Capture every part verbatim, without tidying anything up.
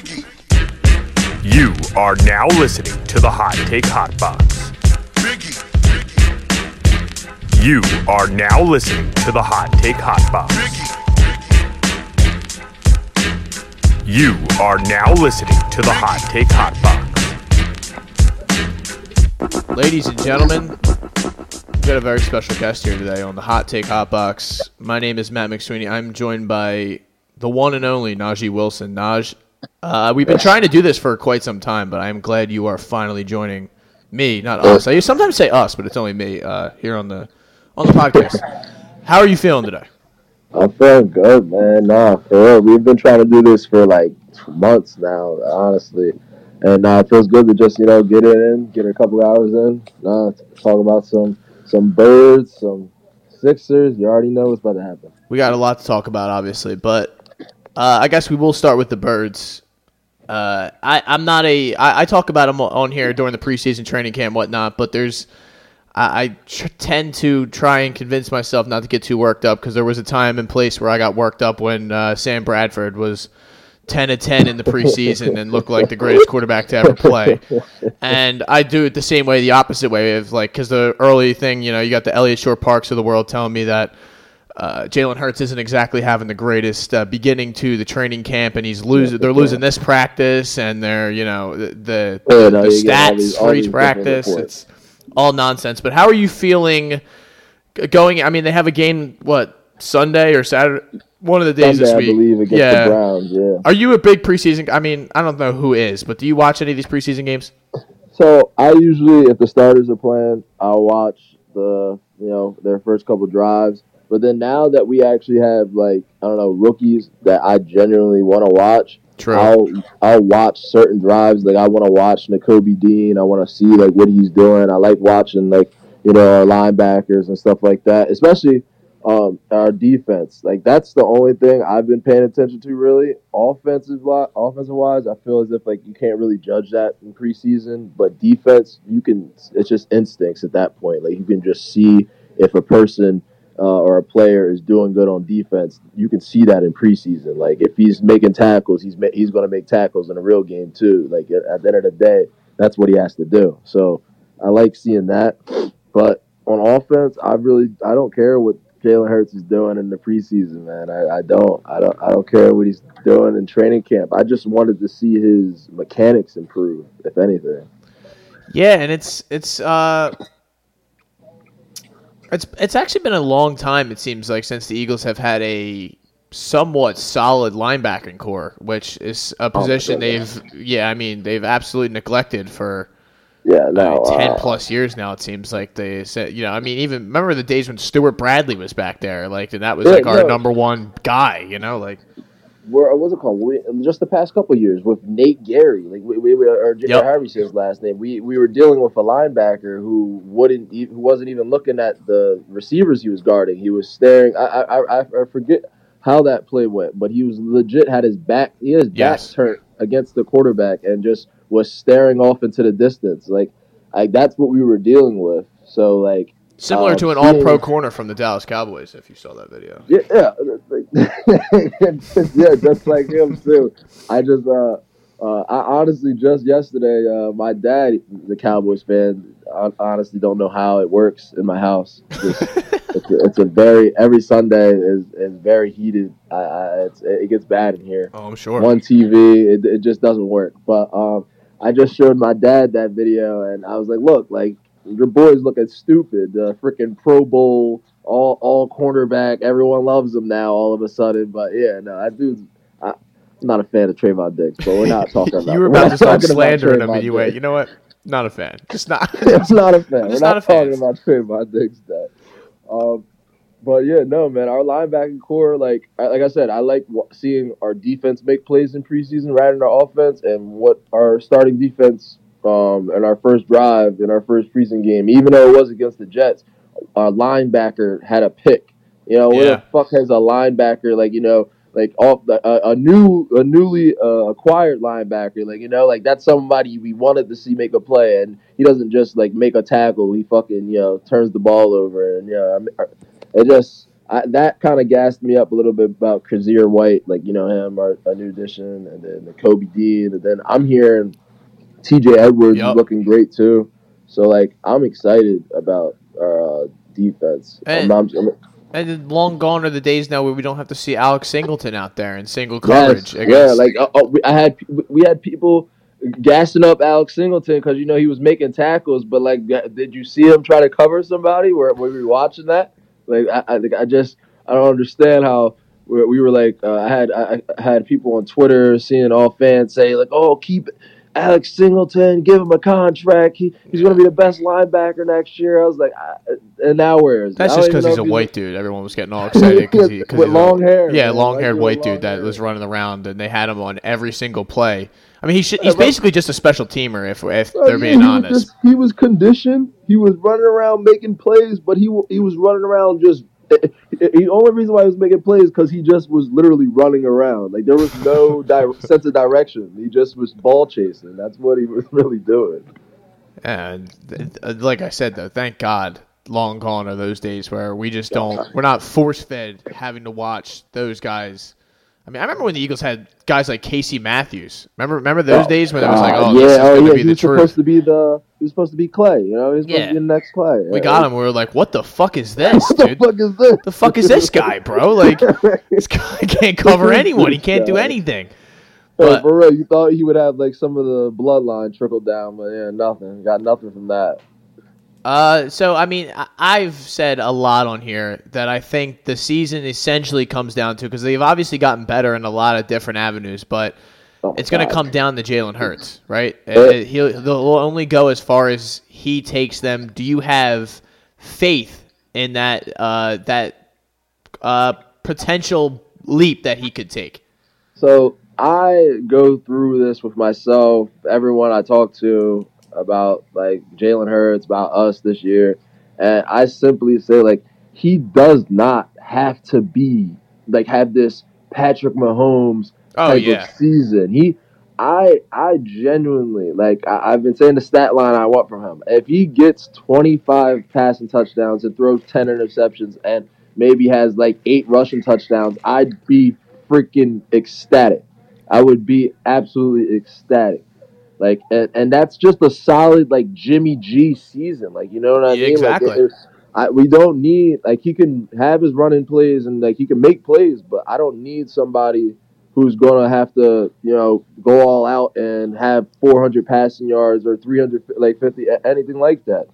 Biggie. You are now listening to the Hot Take Hotbox. Biggie. Biggie. You are now listening to the Hot Take Hotbox. Biggie. Biggie. You are now listening to the Hot Take Hotbox. Ladies and gentlemen, we've got a very special guest here today on the Hot Take Hotbox. My name is Matt McSweeney. I'm joined by the one and only Najee Wilson. Naj, uh, we've been trying to do this for quite some time, but I'm glad you are finally joining me, not us. I sometimes say us, but it's only me uh, here on the on the podcast. How are you feeling today? I'm feeling good, man. Nah, for real. We've been trying to do this for like months now, honestly. And uh, it feels good to just, you know, get it in, get a couple hours in, nah, talk about some, some birds, some Sixers. You already know what's about to happen. We got a lot to talk about, obviously, but Uh, I guess we will start with the birds. Uh, I, I'm not a. I, I talk about them on here during the preseason training camp, and whatnot. But there's, I, I tr- tend to try and convince myself not to get too worked up, because there was a time and place where I got worked up when uh, Sam Bradford was ten of ten in the preseason and looked like the greatest quarterback to ever play. And I do it the same way, the opposite way of like, because the early thing, you know, you got the Elliott Shore Parks of the world telling me that Uh, Jalen Hurts isn't exactly having the greatest uh, beginning to the training camp, and he's losing. They're losing this practice, and they're you know the, the, yeah, no, the stats all these, all for each practice. It's all nonsense. But how are you feeling going? I mean, they have a game what Sunday or Saturday, one of the days Sunday, this week. I believe, against yeah. the Browns. Yeah. Are you a big preseason? I mean, I don't know who is, but do you watch any of these preseason games? So I usually, if the starters are playing, I'll watch the you know their first couple drives. But then now that we actually have, like, I don't know, rookies that I genuinely want to watch, True. I'll I'll watch certain drives. Like, I want to watch N'Kobe Dean. I want to see, like, what he's doing. I like watching, like, you know, our linebackers and stuff like that, especially um, our defense. Like, that's the only thing I've been paying attention to, really. Offensive, offensive-wise, I feel as if, like, you can't really judge that in preseason. But defense, you can – it's just instincts at that point. Like, you can just see if a person – Uh, or a player is doing good on defense, you can see that in preseason. Like, if he's making tackles, he's ma- he's going to make tackles in a real game too. Like, at the end of the day, that's what he has to do. So I like seeing that. But on offense, I really I don't care what Jalen Hurts is doing in the preseason, man. I, I don't I don't I don't care what he's doing in training camp. I just wanted to see his mechanics improve, if anything. Yeah, and it's it's. Uh... It's it's actually been a long time, it seems like, since the Eagles have had a somewhat solid linebacking core, which is a position oh they've yeah, I mean, they've absolutely neglected for yeah, no, uh, ten uh, plus years now. It seems like they said, you know, I mean, even remember the days when Stuart Bradley was back there, like, and that was yeah, like our no, number one guy, you know, like. Where what's it called? We, just the past couple of years with Nate Gary, like we we or Ja'Marr yep. Harvis's last name, we we were dealing with a linebacker who wouldn't, who wasn't even looking at the receivers he was guarding. He was staring. I I I, I forget how that play went, but he was legit had his back, he had his yes. back turned against the quarterback and just was staring off into the distance. Like, like that's what we were dealing with. So like. Similar um, to an all-pro yeah. corner from the Dallas Cowboys, if you saw that video. Yeah, yeah, yeah just like him, too. I just, uh, uh, I honestly, just yesterday, uh, my dad, the Cowboys fan, I honestly don't know how it works in my house. Just, it's, a, it's a very, every Sunday is, is very heated. I, I, it's, it gets bad in here. Oh, I'm sure. One T V, it, it just doesn't work. But um, I just showed my dad that video, and I was like, look, like, your boy's looking stupid. Uh, freaking Pro Bowl, all all cornerback. Everyone loves him now all of a sudden. But, yeah, no, I do. I, I'm not a fan of Trayvon Diggs, but we're not talking about You were about to start slandering him anyway. Diggs. You know what? Not a fan. Just not. It's not a fan. We're not, not talking fan. about Trayvon Diggs. That. Um, but, yeah, no, man, our linebacking core, like like I said, I like seeing our defense make plays in preseason right in our offense, and what our starting defense – Um, in our first drive, in our first preseason game, even though it was against the Jets, our linebacker had a pick. You know, yeah. Where the fuck has a linebacker, like, you know, like off the, a, a new, a newly uh, acquired linebacker, like, you know, like that's somebody we wanted to see make a play, and he doesn't just like make a tackle. He fucking, you know, turns the ball over, and you know, it just I, that kind of gassed me up a little bit about Kazeer White, like, you know, him, our, our new addition, and then N'Kobe Dean, and then I'm hearing T J. Edwards yep. is looking great too. So, like, I'm excited about our uh, defense. And, I'm, I'm, and long gone are the days now where we don't have to see Alex Singleton out there in single coverage. Yes, yeah, like uh, uh, we, I had we had people gassing up Alex Singleton because, you know, he was making tackles, but, like, did you see him try to cover somebody? Were, were we watching that? Like, I, I, I just, I don't understand how we, we were like, uh, I had I, I had people on Twitter, seeing all fans say, like, oh, keep Alex Singleton, give him a contract. He, he's going to be the best linebacker next year. I was like, I, and now where is That's just because he's a he's white dude. Everyone was getting all excited. Cause he, cause with long like, hair. Yeah, long-haired like, white long dude hair. That was running around, and they had him on every single play. I mean, he should, he's basically just a special teamer, if if they're uh, being he honest. Was just, he was conditioned. He was running around making plays, but he he was running around just – the only reason why he was making plays is because he just was literally running around. Like, there was no di- sense of direction. He just was ball chasing. That's what he was really doing. And like I said, though, thank God long gone are those days where we just don't – we're not force-fed having to watch those guys – I mean, I remember when the Eagles had guys like Casey Matthews. Remember, remember those oh, days when it was like, "Oh, yeah, this is oh, going to yeah. be the truth." He was supposed to be the. He was supposed to be Clay. You know, he was supposed yeah. to be the next Clay. Yeah. We got him. We were like, "What the fuck is this, dude? What the fuck is this? The fuck is this guy, bro? Like, this guy can't cover anyone. He can't do anything." But, oh, for real, you thought he would have like some of the bloodline trickle down, but yeah, nothing. Got nothing from that. Uh, so, I mean, I've said a lot on here that I think the season essentially comes down to, because they've obviously gotten better in a lot of different avenues, but oh, it's going to come down to Jalen Hurts, right? It, it, he'll, they'll only go as far as he takes them. Do you have faith in that uh, that uh, potential leap that he could take? So I go through this with myself, everyone I talk to, about like Jalen Hurts, about us this year, and I simply say, like, he does not have to be like have this Patrick Mahomes oh, type yeah. of season. He, I, I genuinely like I, I've been saying the stat line I want from him. If he gets twenty-five passing touchdowns and throws ten interceptions and maybe has like eight rushing touchdowns, I'd be freaking ecstatic. I would be absolutely ecstatic. Like, and, and that's just a solid, like, Jimmy G season. Like, you know what I yeah, mean? Exactly. Like, it, it, I, we don't need, like, he can have his running plays and, like, he can make plays, but I don't need somebody who's going to have to, you know, go all out and have four hundred passing yards or three hundred, like, fifty, anything like that.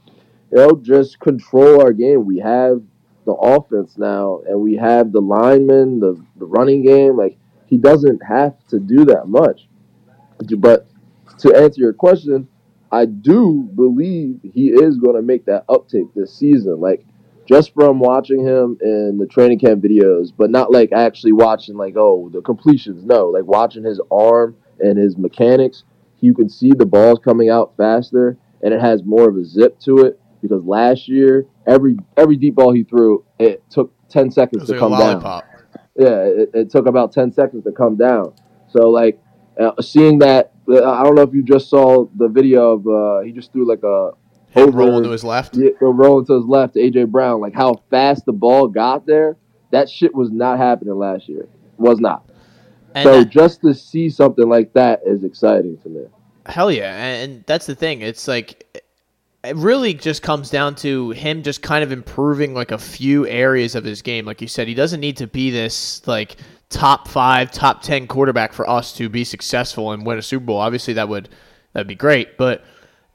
You know, just control our game. We have the offense now, and we have the linemen, the, the running game. Like, he doesn't have to do that much. But to answer your question, I do believe he is going to make that uptick this season, like just from watching him in the training camp videos, but not like actually watching like, oh, the completions. No, like watching his arm and his mechanics, you can see the ball's coming out faster and it has more of a zip to it, because last year, every every deep ball he threw, it took ten seconds to come down. Yeah, it, it took about ten seconds to come down. So like uh, seeing that, I don't know if you just saw the video of uh, he just threw like a over, roll to his left, yeah, roll to his left to A J Brown. Like how fast the ball got there, that shit was not happening last year. It was not. And so that, just to see something like that is exciting to me. Hell yeah, and that's the thing. It's like it really just comes down to him just kind of improving like a few areas of his game. Like you said, he doesn't need to be this like top five, top ten quarterback for us to be successful and win a Super Bowl. Obviously, that would that'd be great. But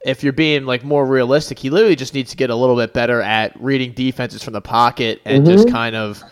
if you're being like more realistic, he literally just needs to get a little bit better at reading defenses from the pocket and mm-hmm. just kind of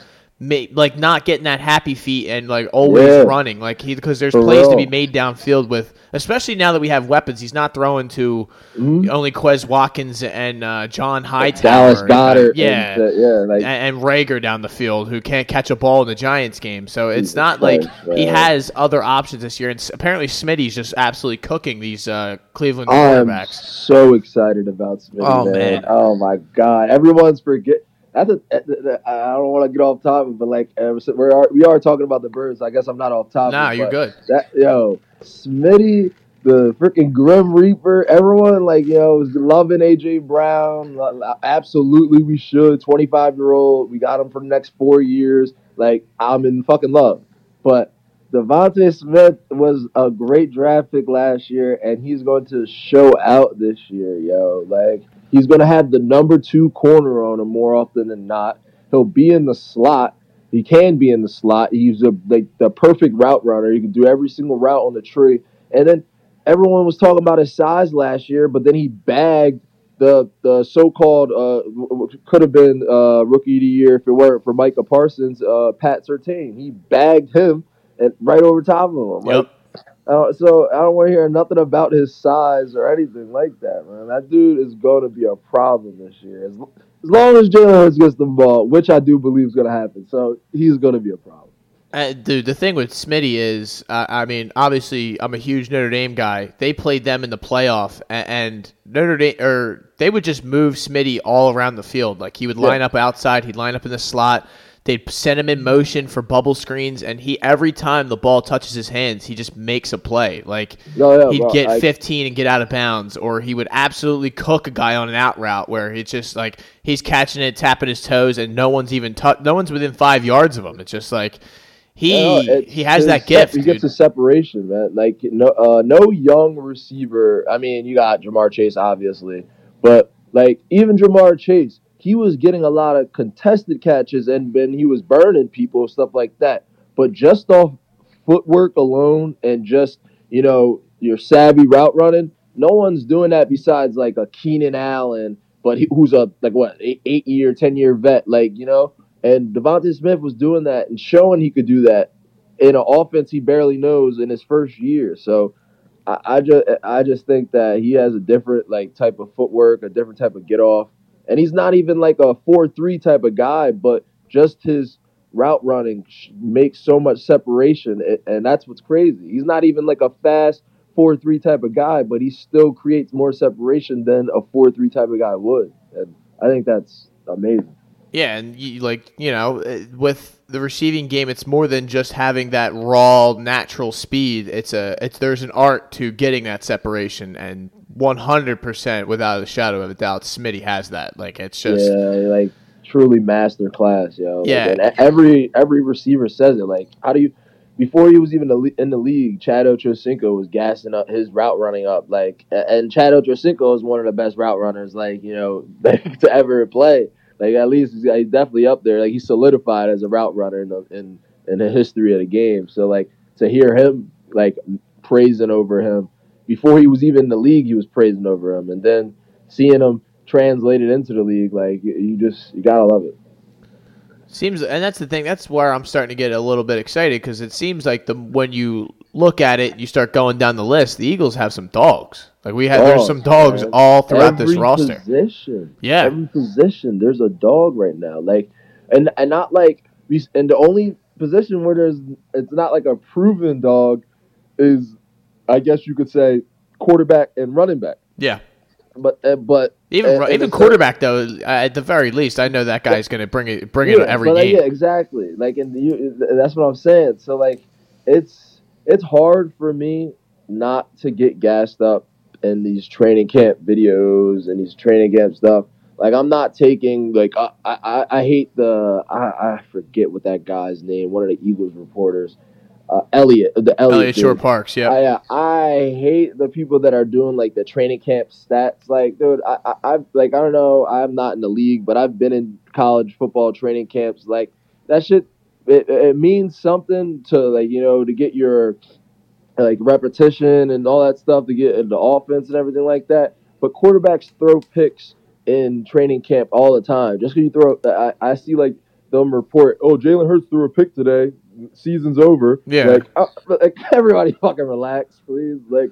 make, like not getting that happy feet and like always yeah. running. Like he because there's for plays real. to be made downfield with, especially now that we have weapons. He's not throwing to mm-hmm. only Quez Watkins and uh, John Hightower, Dallas Goddard, yeah, and, uh, yeah, like, and, and Rager down the field, who can't catch a ball in the Giants game. So it's not Christ, like man. he has other options this year. And apparently, Smitty's just absolutely cooking these uh, Cleveland quarterbacks. I'm so excited about Smitty. Oh man. man! Oh my God! Everyone's forget. I don't want to get off topic, but like we are, we are talking about the Birds. So I guess I'm not off topic. Nah, you're good. That, yo, Smitty the freaking Grim Reaper. Everyone, like, you know, is loving A J Brown. Absolutely, we should. twenty-five-year-old. We got him for the next four years. Like, I'm in fucking love. But Devontae Smith was a great draft pick last year, and he's going to show out this year, yo. Like, he's going to have the number two corner on him more often than not. He'll be in the slot. He can be in the slot. He's a, like, the perfect route runner. He can do every single route on the tree. And then everyone was talking about his size last year, but then he bagged the the so-called uh, could have been uh, rookie of the year if it weren't for Micah Parsons, uh, Pat Surtain. He bagged him and right over top of him. Yep. Like, uh, so I don't want to hear nothing about his size or anything like that, man. That dude is going to be a problem this year. As, as long as Jalen Hurts gets the ball, which I do believe is going to happen, so he's going to be a problem. Uh, dude, the thing with Smitty is, uh, I mean, obviously, I'm a huge Notre Dame guy. They played them in the playoff, and, and Notre Dame, or they would just move Smitty all around the field. Like, he would line yeah. up outside, he'd line up in the slot. They'd send him in motion for bubble screens, and he every time the ball touches his hands, he just makes a play. Like, no, no, he'd bro, get I... fifteen and get out of bounds, or he would absolutely cook a guy on an out route where it's just like he's catching it, tapping his toes, and no one's even t- no one's within five yards of him. It's just like. He yeah, it, he has that gift. He gets dude. a separation, man. Like, no uh, no young receiver. I mean, you got Ja'Marr Chase, obviously. But, like, even Ja'Marr Chase, he was getting a lot of contested catches and then he was burning people, stuff like that. But just off footwork alone and just, you know, your savvy route running, no one's doing that besides, like, a Keenan Allen, but he, who's a, like, what, eight, eight-year, ten-year vet, like, you know? And Devontae Smith was doing that and showing he could do that in an offense he barely knows in his first year. So I, I just I just think that he has a different like type of footwork, a different type of get off. And he's not even like a four three type of guy, but just his route running makes so much separation, and that's what's crazy. He's not even like a fast four three type of guy, but he still creates more separation than a four three type of guy would. And I think that's amazing. Yeah, and, you, like, you know, with the receiving game, it's more than just having that raw, natural speed. It's a, it's there's an art to getting that separation, and one hundred percent, without a shadow of a doubt, Smitty has that. Like, it's just... Yeah, like, truly master class, yo. Yeah. Like, and every, every receiver says it. Like, how do you... Before he was even in the league, Chad Ochocinco was gassing up his route running up. Like, and Chad Ochocinco is one of the best route runners, like, you know, to ever play. Like, at least he's definitely up there. Like, he's solidified as a route runner in the, in, in the history of the game. So, like, to hear him, like, praising over him. Before he was even in the league, he was praising over him. And then seeing him translated into the league, like, you just, you got to love it. Seems, and that's the thing, that's where I'm starting to get a little bit excited, because it seems like the when you look at it, you start going down the list, the Eagles have some dogs. Like, we have, dogs, there's some dogs, man, all throughout every this roster. Position, yeah. Every position, there's a dog right now. Like, and and not like, and the only position where there's, it's not like a proven dog is, I guess you could say, quarterback and running back. Yeah. But uh, but even and, even and quarterback though, uh, at the very least, I know that guy's yeah, going to bring it bring yeah, it every game. Like, yeah, exactly. Like, and you, that's what I'm saying. So like, it's it's hard for me not to get gassed up in these training camp videos and these training camp stuff. Like, I'm not taking like I I, I hate the I, I forget what that guy's name. One of the Eagles reporters. Uh, Elliott, the Elliott, Elliott Shore Parks, yeah. I, uh, I hate the people that are doing like the training camp stats. Like, dude, I, I, I've like, I don't know, I'm not in the league, but I've been in college football training camps. Like, that shit, it, it means something to like, you know, to get your like repetition and all that stuff to get into offense and everything like that. But quarterbacks throw picks in training camp all the time. Just because you throw, I, I see like them report, oh, Jalen Hurts threw a pick today. Season's over. Yeah. Like, uh, like, everybody fucking relax, please. Like,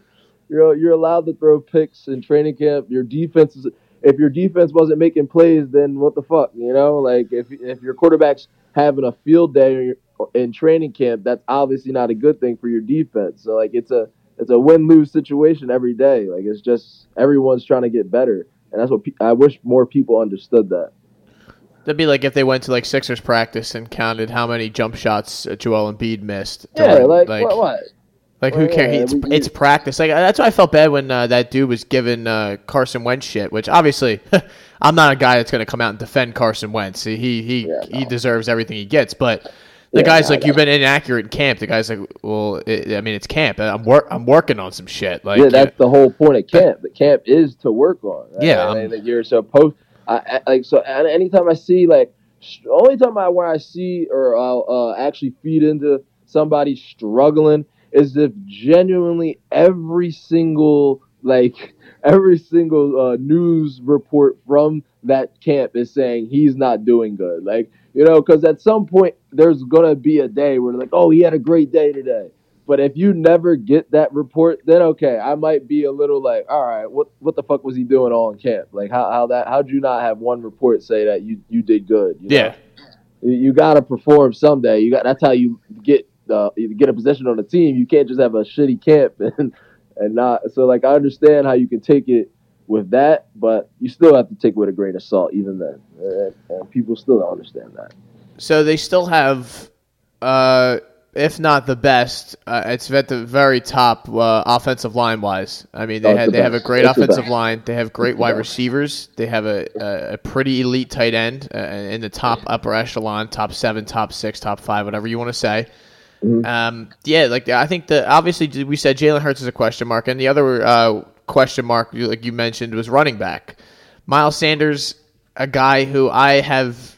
you know, you're allowed to throw picks in training camp. Your defense is, if your defense wasn't making plays, then what the fuck, you know? Like, if if your quarterback's having a field day in training camp, that's obviously not a good thing for your defense. So like, it's a it's a win-lose situation every day. Like, it's just everyone's trying to get better, and that's what pe- I wish more people understood that. That'd be like if they went to, like, Sixers practice and counted how many jump shots Joel Embiid missed. During, yeah, like, like what, what? Like, who cares? He, it's, it's practice. Like, that's why I felt bad when uh, that dude was giving uh, Carson Wentz shit, which obviously I'm not a guy that's going to come out and defend Carson Wentz. He he yeah, no. he deserves everything he gets. But the yeah, guy's no, like, you've been inaccurate in camp. The guy's like, well, it, I mean, it's camp. I'm, wor- I'm working on some shit. Like, yeah, that's the whole point of camp. The camp is to work on. Right? Yeah. Like, like you're supposed I, I, like, so anytime I see, like, the only time I where I see or I'll uh, actually feed into somebody struggling is if genuinely every single like every single uh, news report from that camp is saying he's not doing good. Like, you know, because at some point there's gonna be a day where they're like, oh, he had a great day today. But if you never get that report, then okay, I might be a little like, all right, what what the fuck was he doing all in camp? Like, how how that how'd you not have one report say that you you did good? You yeah, know? You gotta perform someday. You got that's how you get. Uh, you get a position on the team. You can't just have a shitty camp and and not. So, like, I understand how you can take it with that, but you still have to take it with a grain of salt even then. And, and people still don't understand that. So they still have, uh, if not the best, uh, it's at the very top uh, offensive line-wise. I mean, they, oh, have, the they have a great it's offensive the line. They have great it's wide the receivers. They have a, a, a pretty elite tight end uh, in the top upper echelon, top seven, top six, top five, whatever you want to say. Mm-hmm. Um, yeah, like I think the obviously we said Jalen Hurts is a question mark, and the other uh, question mark, like you mentioned, was running back. Miles Sanders, a guy who I have,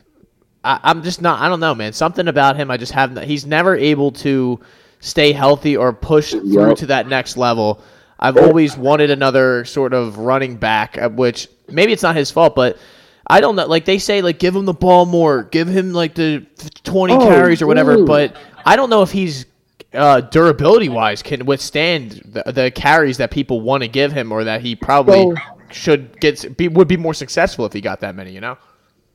I, I'm just not, I don't know, man. Something about him, I just haven't. He's never able to stay healthy or push yep. through to that next level. I've always wanted another sort of running back, which maybe it's not his fault, but. I don't know. Like, they say, like, give him the ball more. Give him, like, the twenty oh, carries or whatever. Dude. But I don't know if he's uh, durability-wise can withstand the, the carries that people want to give him or that he probably so, should get be, would be more successful if he got that many, you know?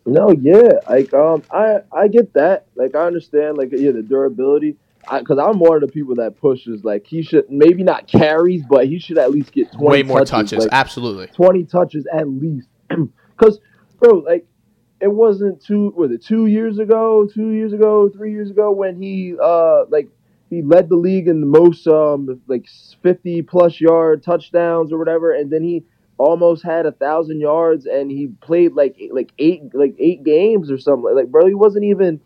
No, yeah. Like, um, I, I get that. Like, I understand, like, yeah, the durability. Because I'm one of the people that pushes, like, he should maybe not carries, but he should at least get twenty Way more touches. touches. Like, absolutely. twenty touches at least. Because... Bro, like, it wasn't two, was it two years ago, two years ago, three years ago when he, uh, like, he led the league in the most, um, like, fifty-plus yard touchdowns or whatever, and then he almost had a thousand yards, and he played, like, like eight, like, eight games or something. Like, bro, he wasn't even,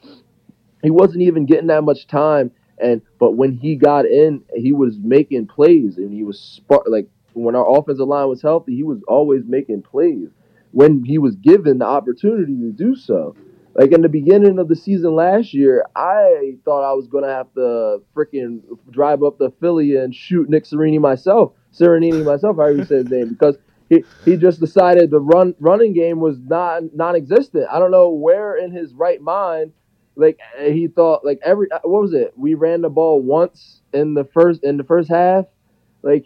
he wasn't even getting that much time, and, but when he got in, he was making plays, and he was, spark, like, when our offensive line was healthy, he was always making plays. When he was given the opportunity to do so. Like, in the beginning of the season last year, I thought I was going to have to freaking drive up to Philly and shoot Nick Serini myself. Serenini myself, I already said his name, because he, he just decided the run running game was non, non-existent. I don't know where in his right mind, like, he thought, like, every, what was it? We ran the ball once in the first, in the first half, like,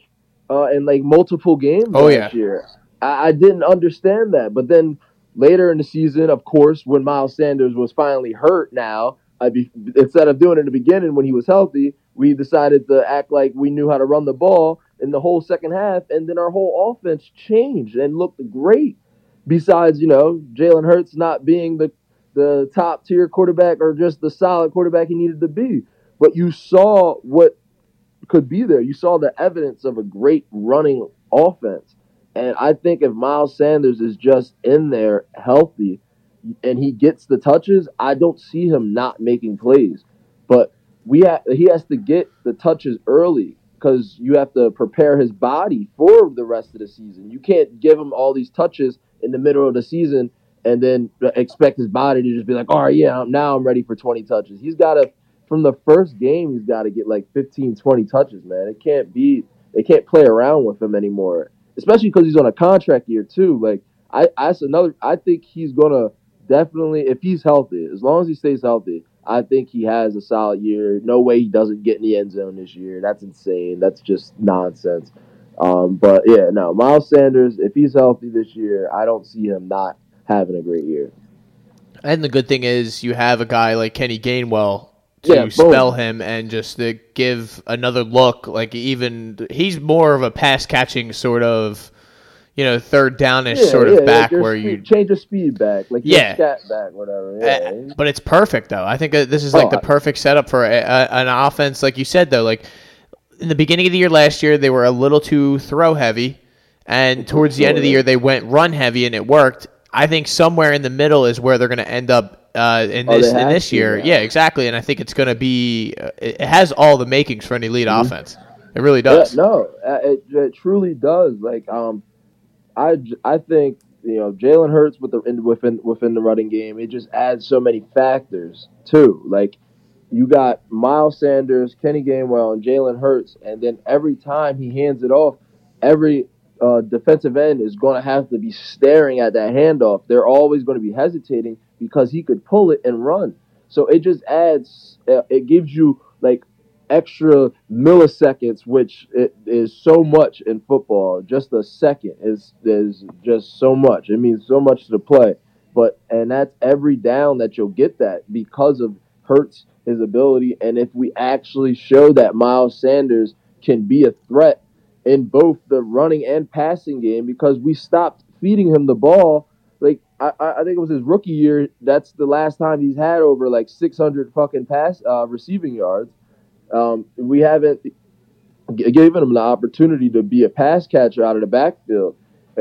uh, in, like, multiple games oh, last yeah. year. I didn't understand that. But then later in the season, of course, when Miles Sanders was finally hurt now, I'd be, instead of doing it in the beginning when he was healthy, we decided to act like we knew how to run the ball in the whole second half, and then our whole offense changed and looked great. Besides, you know, Jalen Hurts not being the, the top-tier quarterback or just the solid quarterback he needed to be. But you saw what could be there. You saw the evidence of a great running offense. And I think if Miles Sanders is just in there healthy and he gets the touches, I don't see him not making plays. But we ha- he has to get the touches early because you have to prepare his body for the rest of the season. You can't give him all these touches in the middle of the season and then expect his body to just be like, all right, yeah, now I'm ready for twenty touches. He's got to, from the first game, he's got to get like fifteen, twenty touches, man. It can't be, they can't play around with him anymore. Especially because he's on a contract year too. Like I, I, another. I think he's gonna definitely, if he's healthy, as long as he stays healthy, I think he has a solid year. No way he doesn't get in the end zone this year. That's insane. That's just nonsense. Um, but yeah, no, Miles Sanders, if he's healthy this year, I don't see him not having a great year. And the good thing is, you have a guy like Kenny Gainwell to yeah, spell him and just to give another look. Like, even he's more of a pass catching sort of, you know, third downish yeah, sort yeah, of back like where speed, you change the speed back, like yeah, scat back, whatever. Yeah. But it's perfect though. I think this is like oh, the perfect setup for a, a, an offense, like you said though. Like in the beginning of the year last year, they were a little too throw heavy, and towards the end of the year, they went run heavy, and it worked. I think somewhere in the middle is where they're going to end up uh, in this oh, in this year. To, yeah. yeah, exactly. And I think it's going to be uh, – it has all the makings for an elite mm-hmm. offense. It really does. Yeah, no, it, it truly does. Like, um, I, I think, you know, Jalen Hurts with the, within within the running game, it just adds so many factors, too. Like, you got Miles Sanders, Kenny Gainwell, and Jalen Hurts, and then every time he hands it off, every uh, defensive end is going to have to be staring at that handoff. They're always going to be hesitating because he could pull it and run. So it just adds, it gives you, like, extra milliseconds, which it is so much in football. Just a second is is just so much. It means so much to the play. But and that's every down that you'll get that because of Hurts, his ability. And if we actually show that Miles Sanders can be a threat in both the running and passing game, because we stopped feeding him the ball. Like I, I think it was his rookie year. That's the last time he's had over like six hundred fucking pass uh, receiving yards. Um, we haven't g- given him the opportunity to be a pass catcher out of the backfield.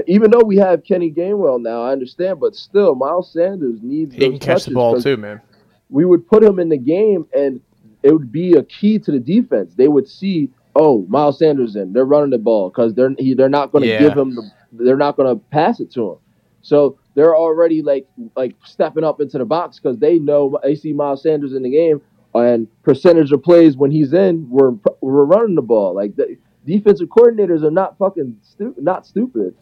Even though we have Kenny Gainwell now, I understand, but still, Miles Sanders needs those touches. He can catch the ball too, man. We would put him in the game, and it would be a key to the defense. They would see, oh, Miles Sanders in. They're running the ball because they're he, they're not going to yeah. give him. The, they're not going to pass it to him. So they're already like like stepping up into the box because they know they see Miles Sanders in the game. And percentage of plays when he's in, we're we're running the ball. Like the defensive coordinators are not fucking stu- not stupid.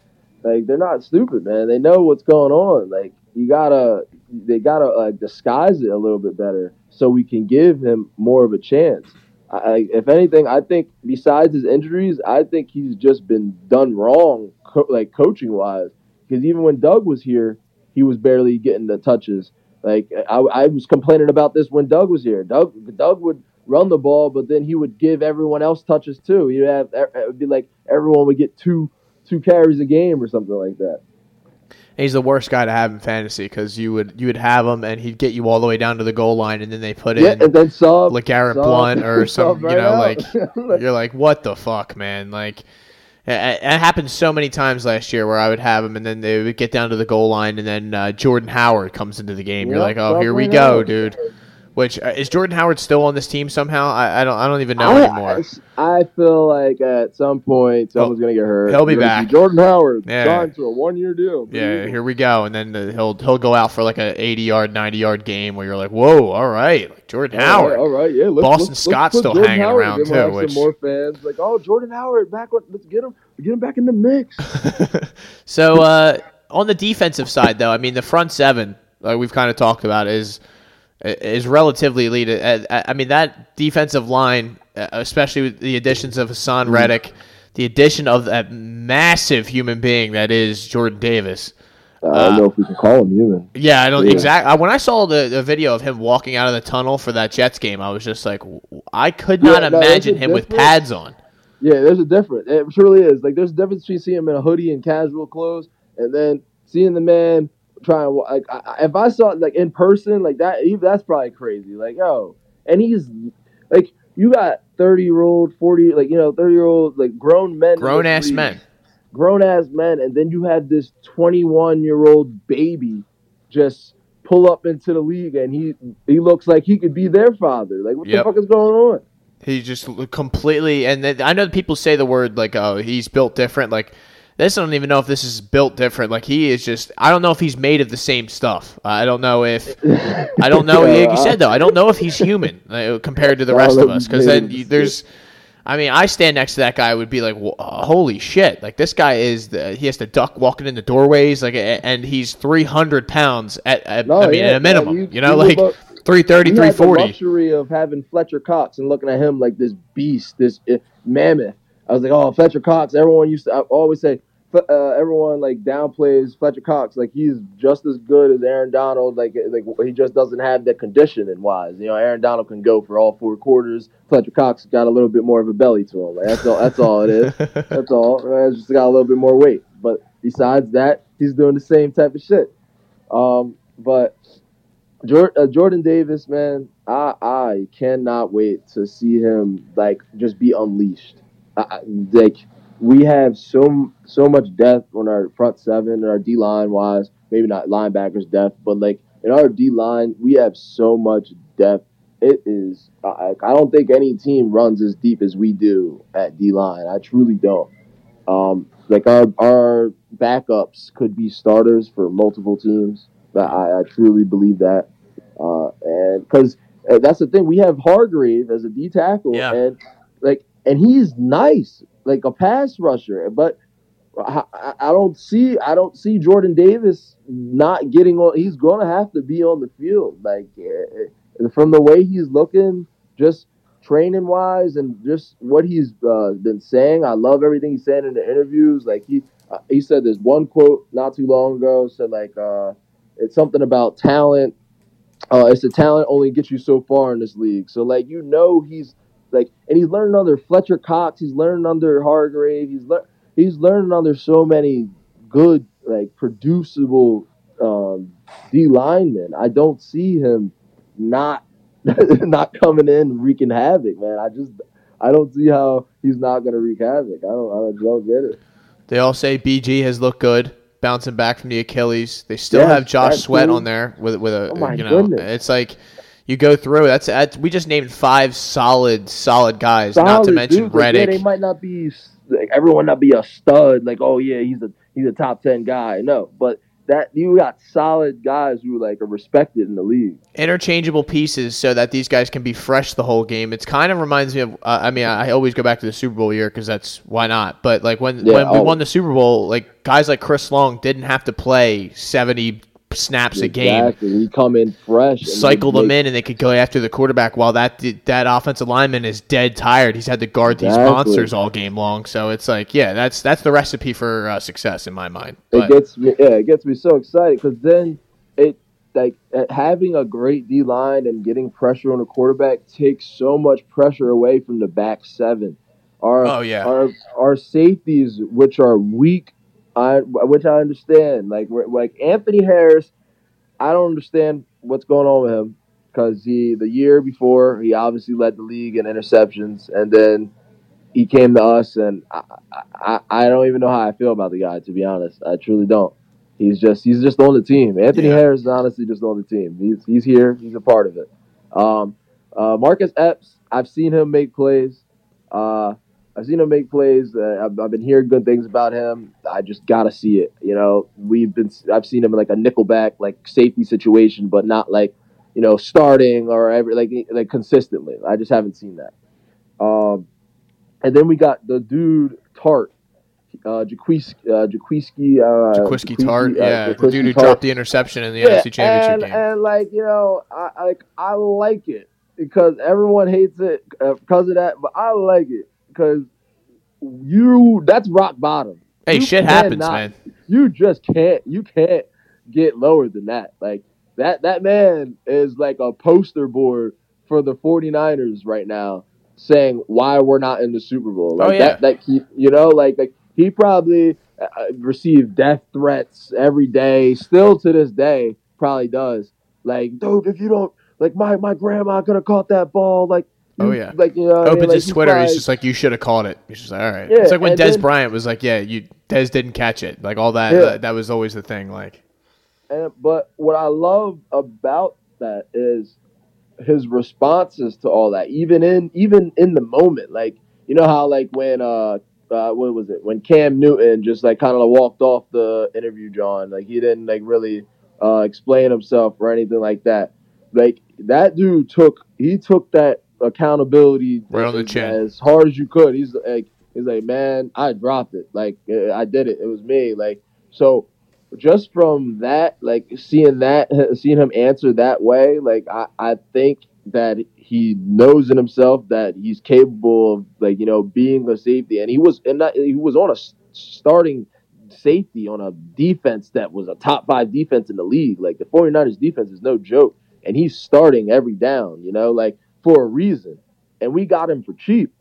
Like they're not stupid, man. They know what's going on. Like you gotta, they gotta uh, disguise it a little bit better so we can give him more of a chance. I, I, if anything, I think besides his injuries, I think he's just been done wrong, co- like coaching wise. Because even when Doug was here, he was barely getting the touches. Like, I, I was complaining about this when Doug was here. Doug Doug would run the ball, but then he would give everyone else touches, too. You'd have, it would be like everyone would get two two carries a game or something like that. And he's the worst guy to have in fantasy because you would you would have him, and he'd get you all the way down to the goal line, and then they put yeah, in and then sub, LeGarrette sub, Blount or some, right you know, out. like, you're like, what the fuck, man? Like, it happened so many times last year where I would have him, and then they would get down to the goal line, and then uh, Jordan Howard comes into the game. Yep, You're like, oh, here we go, dude. Which uh, is Jordan Howard still on this team somehow? I, I don't, I don't even know I, anymore. I, I feel like at some point someone's oh, gonna get hurt. He'll be You're back. Like, Jordan Howard yeah. signed to a one-year deal. Please. Yeah, here we go, and then the, he'll he'll go out for like an eighty-yard, ninety-yard game where you're like, whoa, all right, like Jordan all Howard. Right, all right, yeah. Let's, Boston let's, Scott's let's still Jordan hanging Howard around too. Which some more fans like, oh, Jordan Howard back. Let's get him, get him back in the mix. So uh, on the defensive side, though, I mean the front seven, like we've kind of talked about, is. is relatively elite. I mean, that defensive line, especially with the additions of Hassan Reddick, the addition of that massive human being that is Jordan Davis. Uh, I don't know if we can call him human. Yeah, I don't yeah. exactly. When I saw the, the video of him walking out of the tunnel for that Jets game, I was just like, I could not yeah, no, imagine him difference. with pads on. Yeah, there's a difference. It truly is. Like, there's a difference between seeing him in a hoodie and casual clothes and then seeing the man trying like I, if I saw it like in person like that, that's probably crazy. Like yo, and he's like you got thirty year old, forty like you know thirty year old like grown men, grown ass league, men, grown ass men, and then you have this twenty one year old baby just pull up into the league, and he he looks like he could be their father. Like what yep. the fuck is going on? He just completely and then, I know people say the word like oh he's built different like. This, I don't even know if this is built different. Like, he is just, I don't know if he's made of the same stuff. I don't know if, I don't know, like you said, though, I don't know if he's human uh, compared to the rest of us. Because then you, there's, I mean, I stand next to that guy would be like, holy shit. Like, this guy is, the, he has to duck walking in the doorways. Like, and he's three hundred pounds at, at no, I mean, yeah, at a minimum, yeah, you, you know, you like. three thirty, three forty. The luxury of having Fletcher Cox and looking at him like this beast, this uh, mammoth. I was like, oh, Fletcher Cox. Everyone used to I always say, Uh, everyone like downplays Fletcher Cox like he's just as good as Aaron Donald like like he just doesn't have that conditioning wise you know Aaron Donald can go for all four quarters. Fletcher Cox got a little bit more of a belly to him like, that's all that's all it is that's all it's just got a little bit more weight but besides that he's doing the same type of shit um but Jordan Davis, man, I I cannot wait to see him, like, just be unleashed. I, like, we have so so much depth on our front seven and our D-line wise, maybe not linebackers depth, but, like, in our D-line, we have so much depth. It is – I don't think any team runs as deep as we do at D-line. I truly don't. Um, like, our, our backups could be starters for multiple teams. I, I truly believe that. Uh, and because uh, that's the thing. We have Hargrave as a D tackle. Yeah. And, like, and he's nice, like a pass rusher. But I, I don't see I don't see Jordan Davis not getting on. He's going to have to be on the field. Like, uh, from the way he's looking, just training-wise and just what he's uh, been saying. I love everything he's saying in the interviews. Like, he, uh, he said this one quote not too long ago. Said, like, uh, it's something about talent. Uh, it's the talent only gets you so far in this league. So, like, you know, he's like, and he's learning under Fletcher Cox. He's learning under Hargrave. He's le- he's learning under so many good, like, producible um, D linemen. I don't see him not not coming in wreaking havoc, man. I just I don't see how he's not gonna wreak havoc. I don't I don't get it. They all say B G has looked good. Bouncing back from the Achilles. They still yes, have Josh Sweat on there with with a oh you know goodness. It's like you go through that's, that's we just named five solid solid guys, solid, not to mention Reddick. Like, yeah, they might not be like everyone not be a stud like oh yeah he's a he's a top ten guy. No, but that you got solid guys who like are respected in the league. Interchangeable pieces so that these guys can be fresh the whole game. It kind of reminds me of uh, I mean I always go back to the Super Bowl year because that's why not. But like when yeah, when always. we won the Super Bowl, like guys like Chris Long didn't have to play seventy snaps exactly. a game. He come in fresh, cycle them make- in, and they could go after the quarterback. While that that offensive lineman is dead tired, he's had to guard exactly. these monsters all game long. So it's like, yeah, that's that's the recipe for uh, success in my mind. But it gets me, yeah, it gets me so excited because then it like having a great D line and getting pressure on the quarterback takes so much pressure away from the back seven. Our oh, yeah. our our safeties, which are weak. I, which I understand. Like like Anthony Harris, I don't understand what's going on with him because he the year before he obviously led the league in interceptions, and then he came to us, and I, I, I don't even know how I feel about the guy, to be honest. I truly don't. He's just he's just on the team. Anthony yeah. Harris is honestly just on the team. He's he's here. He's a part of it. Um, uh, Marcus Epps, I've seen him make plays. Uh, I've seen him make plays. Uh, I've, I've been hearing good things about him. I just gotta see it. You know, we've been. I've seen him in like a nickelback, like safety situation, but not like, you know, starting or every like like consistently. I just haven't seen that. Um, and then we got the dude Tart, uh, Jaquiski, uh, Jaquiski, uh, Jaquiski Tart, uh, yeah, Jaquiski the dude who Tart. dropped the interception in the yeah, N F C Championship and, game. And like you know, I like I like it because everyone hates it because of that, but I like it. Because you, that's rock bottom. Hey, you shit cannot, happens, man. You just can't, you can't get lower than that. Like, that that man is like a poster board for the 49ers right now saying why we're not in the Super Bowl. Like, oh, yeah. That, that he, you know, like, like he probably uh, received death threats every day, still to this day, probably does. Like, dude, if you don't, like, my, my grandma could have caught that ball, like, Oh, yeah. Like, you know, Opens I mean? like, his Twitter. He's, like, he's just like, you should have called it. He's just like, all right. Yeah, it's like when Des then, Bryant was like, yeah, you Des didn't catch it. Like, all that, yeah. that, that was always the thing. Like, and, but what I love about that is his responses to all that, even in even in the moment. Like, you know how, like, when, uh, uh what was it? When Cam Newton just, like, kind of walked off the interview, John. Like, he didn't, like, really uh, explain himself or anything like that. Like, that dude took, he took that accountability right on the chin as hard as you could. He's like, he's like, man, I dropped it. Like, I did it. It was me. Like, so just from that, like seeing that, seeing him answer that way, like I, I think that he knows in himself that he's capable of, like, you know, being a safety, and he was, and not, he was on a starting safety on a defense that was a top five defense in the league. Like, the 49ers defense is no joke, and he's starting every down. You know, like, for a reason, and we got him for cheap.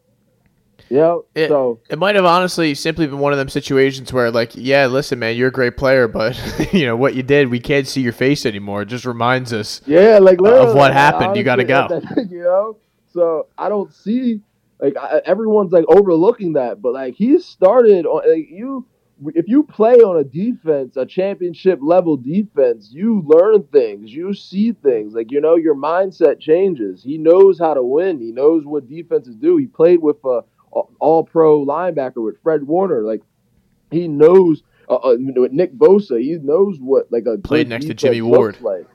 Yeah. It, so it might have honestly simply been one of them situations where, like, yeah, listen, man, you're a great player, but you know what you did, we can't see your face anymore. It just reminds us, yeah, like, of what happened. Honestly, you got to go. That, you know, so I don't see like I, everyone's like overlooking that, but like he started on like, you. If you play on a defense, a championship level defense, you learn things, you see things. Like, you know, your mindset changes. He knows how to win. He knows what defenses do. He played with a, a all pro linebacker with Fred Warner. Like, he knows uh, uh, with Nick Bosa. He knows what like a played next to Jimmy Ward. Like.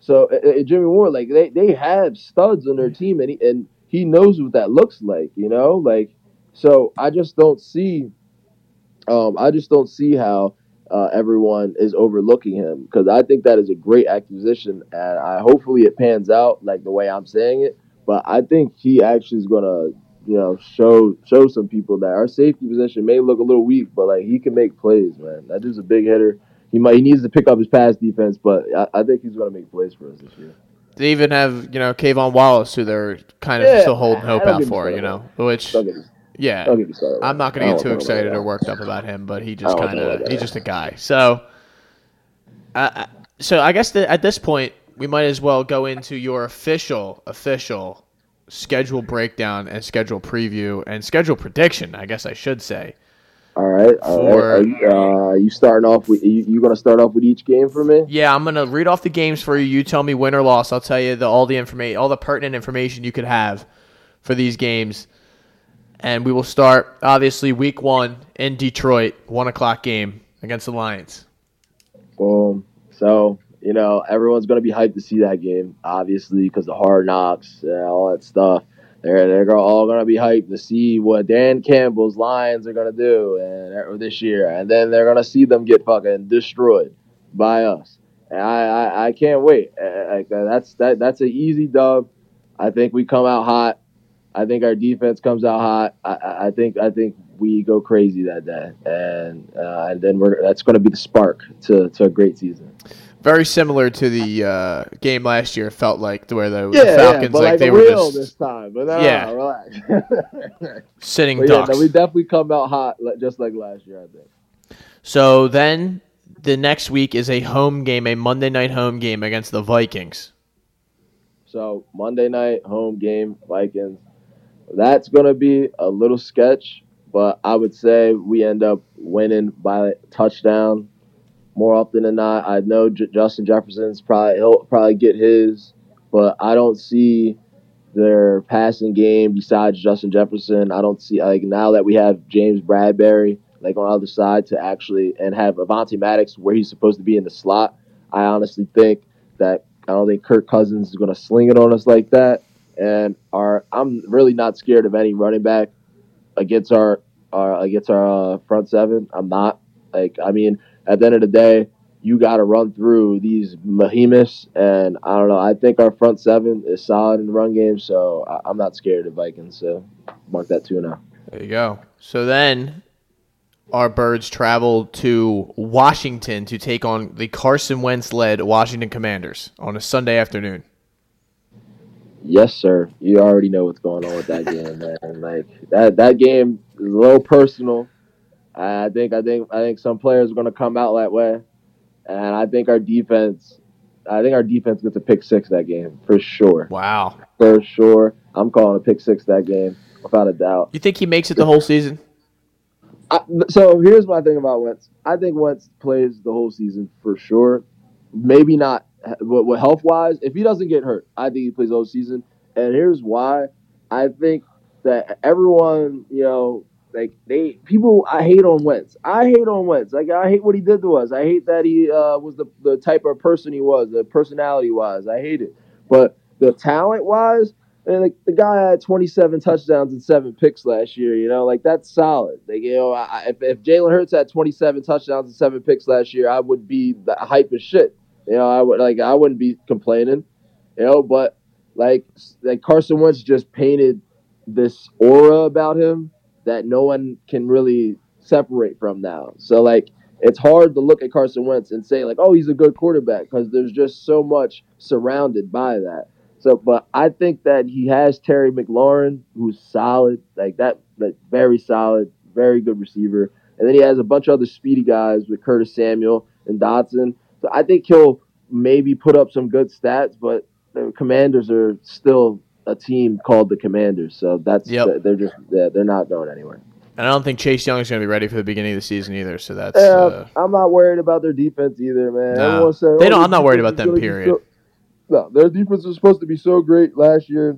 So uh, uh, Jimmy Ward, like they, they have studs on their team, and he, and he knows what that looks like. You know, like so I just don't see. Um, I just don't see how uh, everyone is overlooking him, because I think that is a great acquisition, and I hopefully it pans out like the way I'm saying it. But I think he actually is gonna, you know, show show some people that our safety position may look a little weak, but like he can make plays, man. That dude's a big hitter. He might he needs to pick up his pass defense, but I, I think he's gonna make plays for us this year. They even have, you know, Kayvon Wallace, who they're kind of yeah, still holding hope out for, you know, which. Yeah, I'm not going to get too excited or worked up about him, but he just kind of he's just a guy. So, uh, so I guess that at this point we might as well go into your official official schedule breakdown and schedule preview and schedule prediction. I guess I should say. All right. For, uh, you, uh, you starting off with you, you going to start off with each game for me? Yeah, I'm going to read off the games for you. You tell me win or loss. I'll tell you the all the information, all the pertinent information you could have for these games. And we will start, obviously, week one in Detroit, one o'clock game against the Lions. Boom. So, you know, everyone's going to be hyped to see that game, obviously, because the hard knocks and all that stuff. They're, they're all going to be hyped to see what Dan Campbell's Lions are going to do and, this year. And then they're going to see them get fucking destroyed by us. And I, I, I can't wait. Like that's that, that's an easy dub. I think we come out hot. I think our defense comes out hot. I, I think I think we go crazy that day, and uh, and then we're that's going to be the spark to, to a great season. Very similar to the uh, game last year, felt like where the, yeah, the Falcons yeah, but like, like they were just this time, but no, yeah, no, relax. Sitting but ducks. Yeah, no, we definitely come out hot, just like last year, I think. So then the next week is a home game, a Monday night home game against the Vikings. So Monday night home game, Vikings. That's going to be a little sketch, but I would say we end up winning by touchdown more often than not. I know J- Justin Jefferson's probably he'll probably get his, but I don't see their passing game besides Justin Jefferson. I don't see like now that we have James Bradberry like on the other side to actually and have Avonte Maddox where he's supposed to be in the slot. I honestly think that I don't think Kirk Cousins is going to sling it on us like that. And our, I'm really not scared of any running back against our, our against our uh, front seven. I'm not. Like, I mean, at the end of the day, you got to run through these behemoths. And I don't know. I think our front seven is solid in the run game, so I, I'm not scared of Vikings. So mark that two now. There you go. So then our birds travel to Washington to take on the Carson Wentz-led Washington Commanders on a Sunday afternoon. Yes, sir. You already know what's going on with that game, man. Like that, that game is a little personal. I think, I think, I think some players are going to come out that way, and I think our defense, I think our defense gets a pick six that game for sure. Wow, for sure. I'm calling a pick six that game without a doubt. You think he makes it the whole season? I, so here's my thing about Wentz. I think Wentz plays the whole season for sure. Maybe not. What health wise, if he doesn't get hurt, I think he plays all season. And here's why: I think that everyone, you know, like they people, I hate on Wentz. I hate on Wentz. Like I hate what he did to us. I hate that he uh, was the the type of person he was, the personality wise. I hate it. But the talent wise, and like the guy had twenty-seven touchdowns and seven picks last year. You know, like that's solid. Like you know, I, if, if Jalen Hurts had twenty-seven touchdowns and seven picks last year, I would be the hype as shit. You know, I would like I wouldn't be complaining, you know, but like like Carson Wentz just painted this aura about him that no one can really separate from now. So like it's hard to look at Carson Wentz and say like, oh, he's a good quarterback because there's just so much surrounded by that. So, but I think that he has Terry McLaurin, who's solid. Like that like very solid, very good receiver. And then he has a bunch of other speedy guys with Curtis Samuel and Dotson. So I think he'll maybe put up some good stats, but the Commanders are still a team called the Commanders. So that's yep. they're just yeah, they're not going anywhere. And I don't think Chase Young is going to be ready for the beginning of the season either. So that's yeah, uh, I'm not worried about their defense either, man. Nah, say, oh, they don't. I'm not worried about them. Period. So, no, their defense was supposed to be so great last year.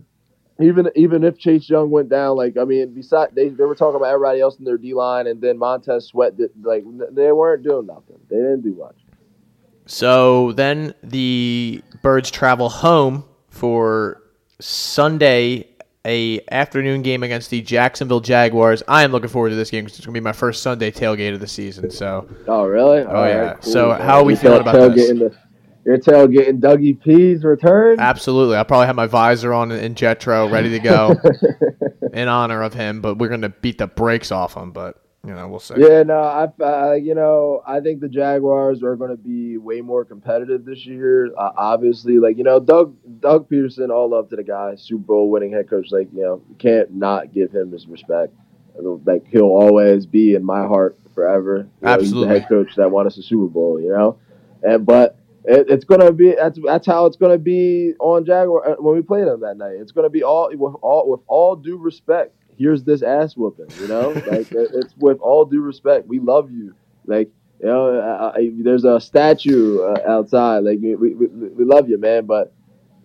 Even even if Chase Young went down, like I mean, besides they they were talking about everybody else in their D line, and then Montez Sweat did, like they weren't doing nothing. They didn't do much. So then the Birds travel home for Sunday, a afternoon game against the Jacksonville Jaguars. I am looking forward to this game because it's going to be my first Sunday tailgate of the season. So. Oh really? Oh right, yeah. Cool. So how are we feeling about this? The- You're tailgating Dougie P's return? Absolutely. I'll probably have my visor on in Jetro, ready to go in honor of him, but we're going to beat the brakes off him, but, you know, we'll see. Yeah, no, I, uh, you know, I think the Jaguars are going to be way more competitive this year, uh, obviously. Like, you know, Doug Doug Peterson, all love to the guy, Super Bowl winning head coach. Like, you know, you can't not give him his respect. Like, he'll always be in my heart forever. You know, absolutely. He's the head coach that won us a Super Bowl, you know? and But... It, it's gonna be that's that's how it's gonna be on Jaguar when we play them that night. It's gonna be all with all with all due respect. Here's this ass whooping, you know. Like it, it's with all due respect. We love you. Like you know, I, I, there's a statue uh, outside. Like we, we we love you, man. But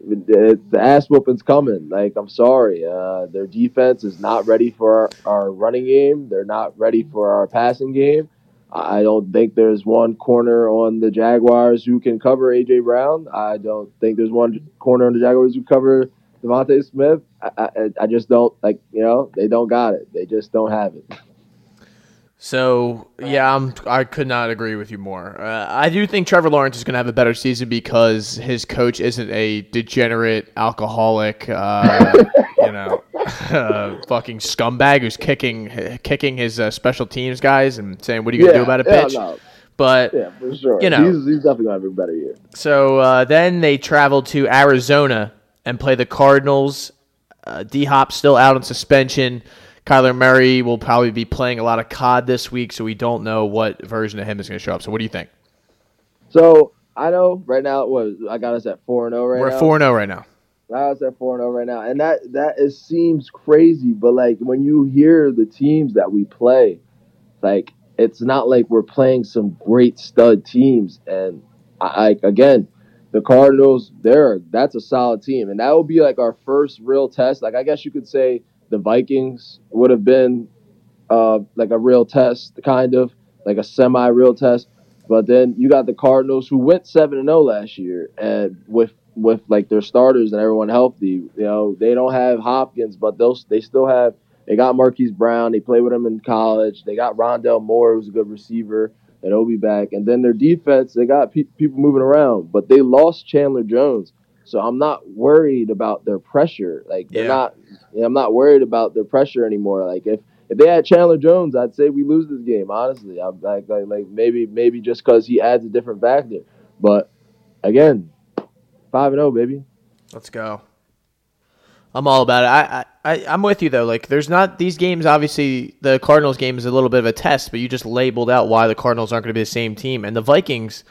it, it, the ass whooping's coming. Like I'm sorry, uh, their defense is not ready for our, our running game. They're not ready for our passing game. I don't think there's one corner on the Jaguars who can cover A J Brown. I don't think there's one corner on the Jaguars who cover Devontae Smith. I, I, I just don't, like, you know, they don't got it. They just don't have it. So, yeah, I'm, I could not agree with you more. Uh, I do think Trevor Lawrence is going to have a better season because his coach isn't a degenerate, alcoholic, uh, you know. Uh, fucking scumbag who's kicking kicking his uh, special teams guys and saying, what are you going to yeah, do about it, bitch? Yeah, no. But, yeah, for sure. You know. He's, he's definitely going to have a better year. So uh, then they travel to Arizona and play the Cardinals. Uh, D-Hop still out on suspension. Kyler Murray will probably be playing a lot of C O D this week, so we don't know what version of him is going to show up. So what do you think? So I know right now, what, I got us at four and oh right We're now. We're at four and oh right now. I was at four and oh right now, and that that is, seems crazy, but like when you hear the teams that we play, like it's not like we're playing some great stud teams. And I, I again, the Cardinals, they're that's a solid team, and that will be like our first real test. Like I guess you could say the Vikings would have been uh, like a real test, kind of like a semi-real test. But then you got the Cardinals who went seven and zero last year, and with with like their starters and everyone healthy, you know, they don't have Hopkins, but they'll they still have, they got Marquise Brown. They played with him in college. They got Rondell Moore, who's a good receiver, and he'll be back. And then their defense, they got pe- people moving around, but they lost Chandler Jones. So I'm not worried about their pressure. Like they're yeah. not, you know, I'm not worried about their pressure anymore. Like if, if they had Chandler Jones, I'd say we lose this game. Honestly, I'm like, like, like maybe, maybe just cause he adds a different factor, but again, Five and oh, baby. Let's go. I'm all about it. I, I, I, I'm with you, though. Like, there's not these games, obviously, the Cardinals game is a little bit of a test, but you just labeled out why the Cardinals aren't going to be the same team. And the Vikings,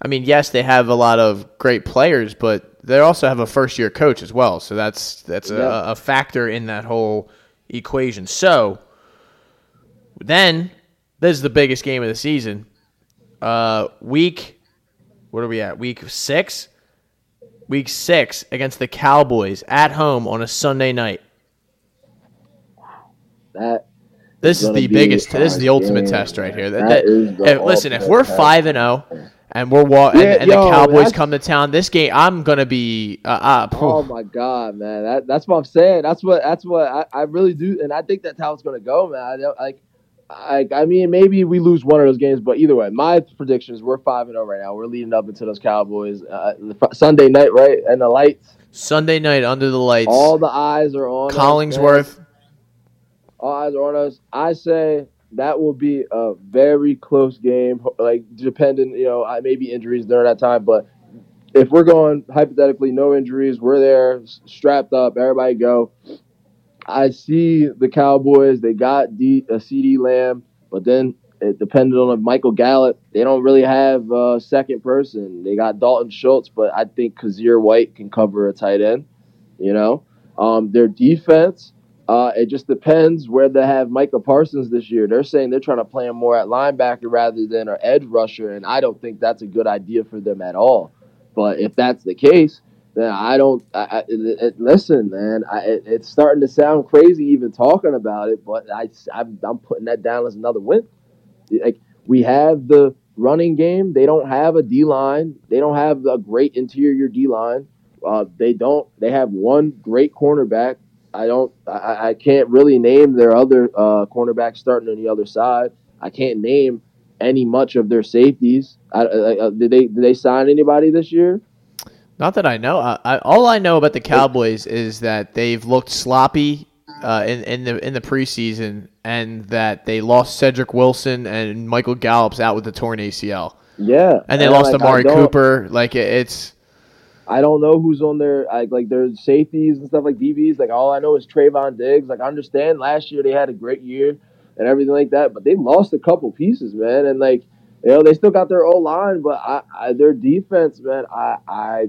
I mean, yes, they have a lot of great players, but they also have a first-year coach as well. So that's that's yeah. a, a factor in that whole equation. So then this is the biggest game of the season. Uh, week, what are we at? Week six? Week six against the Cowboys at home on a Sunday night. That this is, is the biggest. This is the ultimate game. Test right here. That, that, that, that, listen, if we're five and zero and we're wa- yeah, and, and yo, the Cowboys man, come to town, this game I'm gonna be uh, up. Oh my god, man! That, that's what I'm saying. That's what. That's what I, I really do, and I think that's how it's gonna go, man. I, like, I, I mean, maybe we lose one of those games, but either way, my prediction is we're five and zero right now. We're leading up into those Cowboys uh, Sunday night, right? And the lights. Sunday night under the lights. All the eyes are on Collingsworth. Us, all eyes are on us. I say that will be a very close game. Like depending, you know, maybe injuries during that time, but if we're going hypothetically no injuries, we're there strapped up. Everybody go. I see the Cowboys. They got D, uh, C D Lamb, but then it depended on Michael Gallup. They don't really have a second person. They got Dalton Schultz, but I think Kazeer White can cover a tight end. You know, um, their defense. Uh, it just depends where they have Micah Parsons this year. They're saying they're trying to play him more at linebacker rather than an edge rusher, and I don't think that's a good idea for them at all. But if that's the case, then I don't I, I, it, it, listen, man. I, it, it's starting to sound crazy even talking about it, but I, I'm, I'm putting that down as another win. Like, we have the running game. They don't have a D-line. They don't have a great interior D-line. Uh, they don't. They have one great cornerback. I don't. I, I can't really name their other uh, cornerbacks starting on the other side. I can't name any much of their safeties. I, I, I, did they did they sign anybody this year? Not that I know. I, I, all I know about the Cowboys is that they've looked sloppy uh, in in the in the preseason, and that they lost Cedric Wilson and Michael Gallup's out with a torn A C L. Yeah, and they and lost like, Amari Cooper. Like it, it's. I don't know who's on their like, like their safeties and stuff like D Bs. Like, all I know is Trayvon Diggs. Like, I understand last year they had a great year and everything like that, but they lost a couple pieces, man. And like, you know, they still got their O line, but I, I, their defense, man. I, I,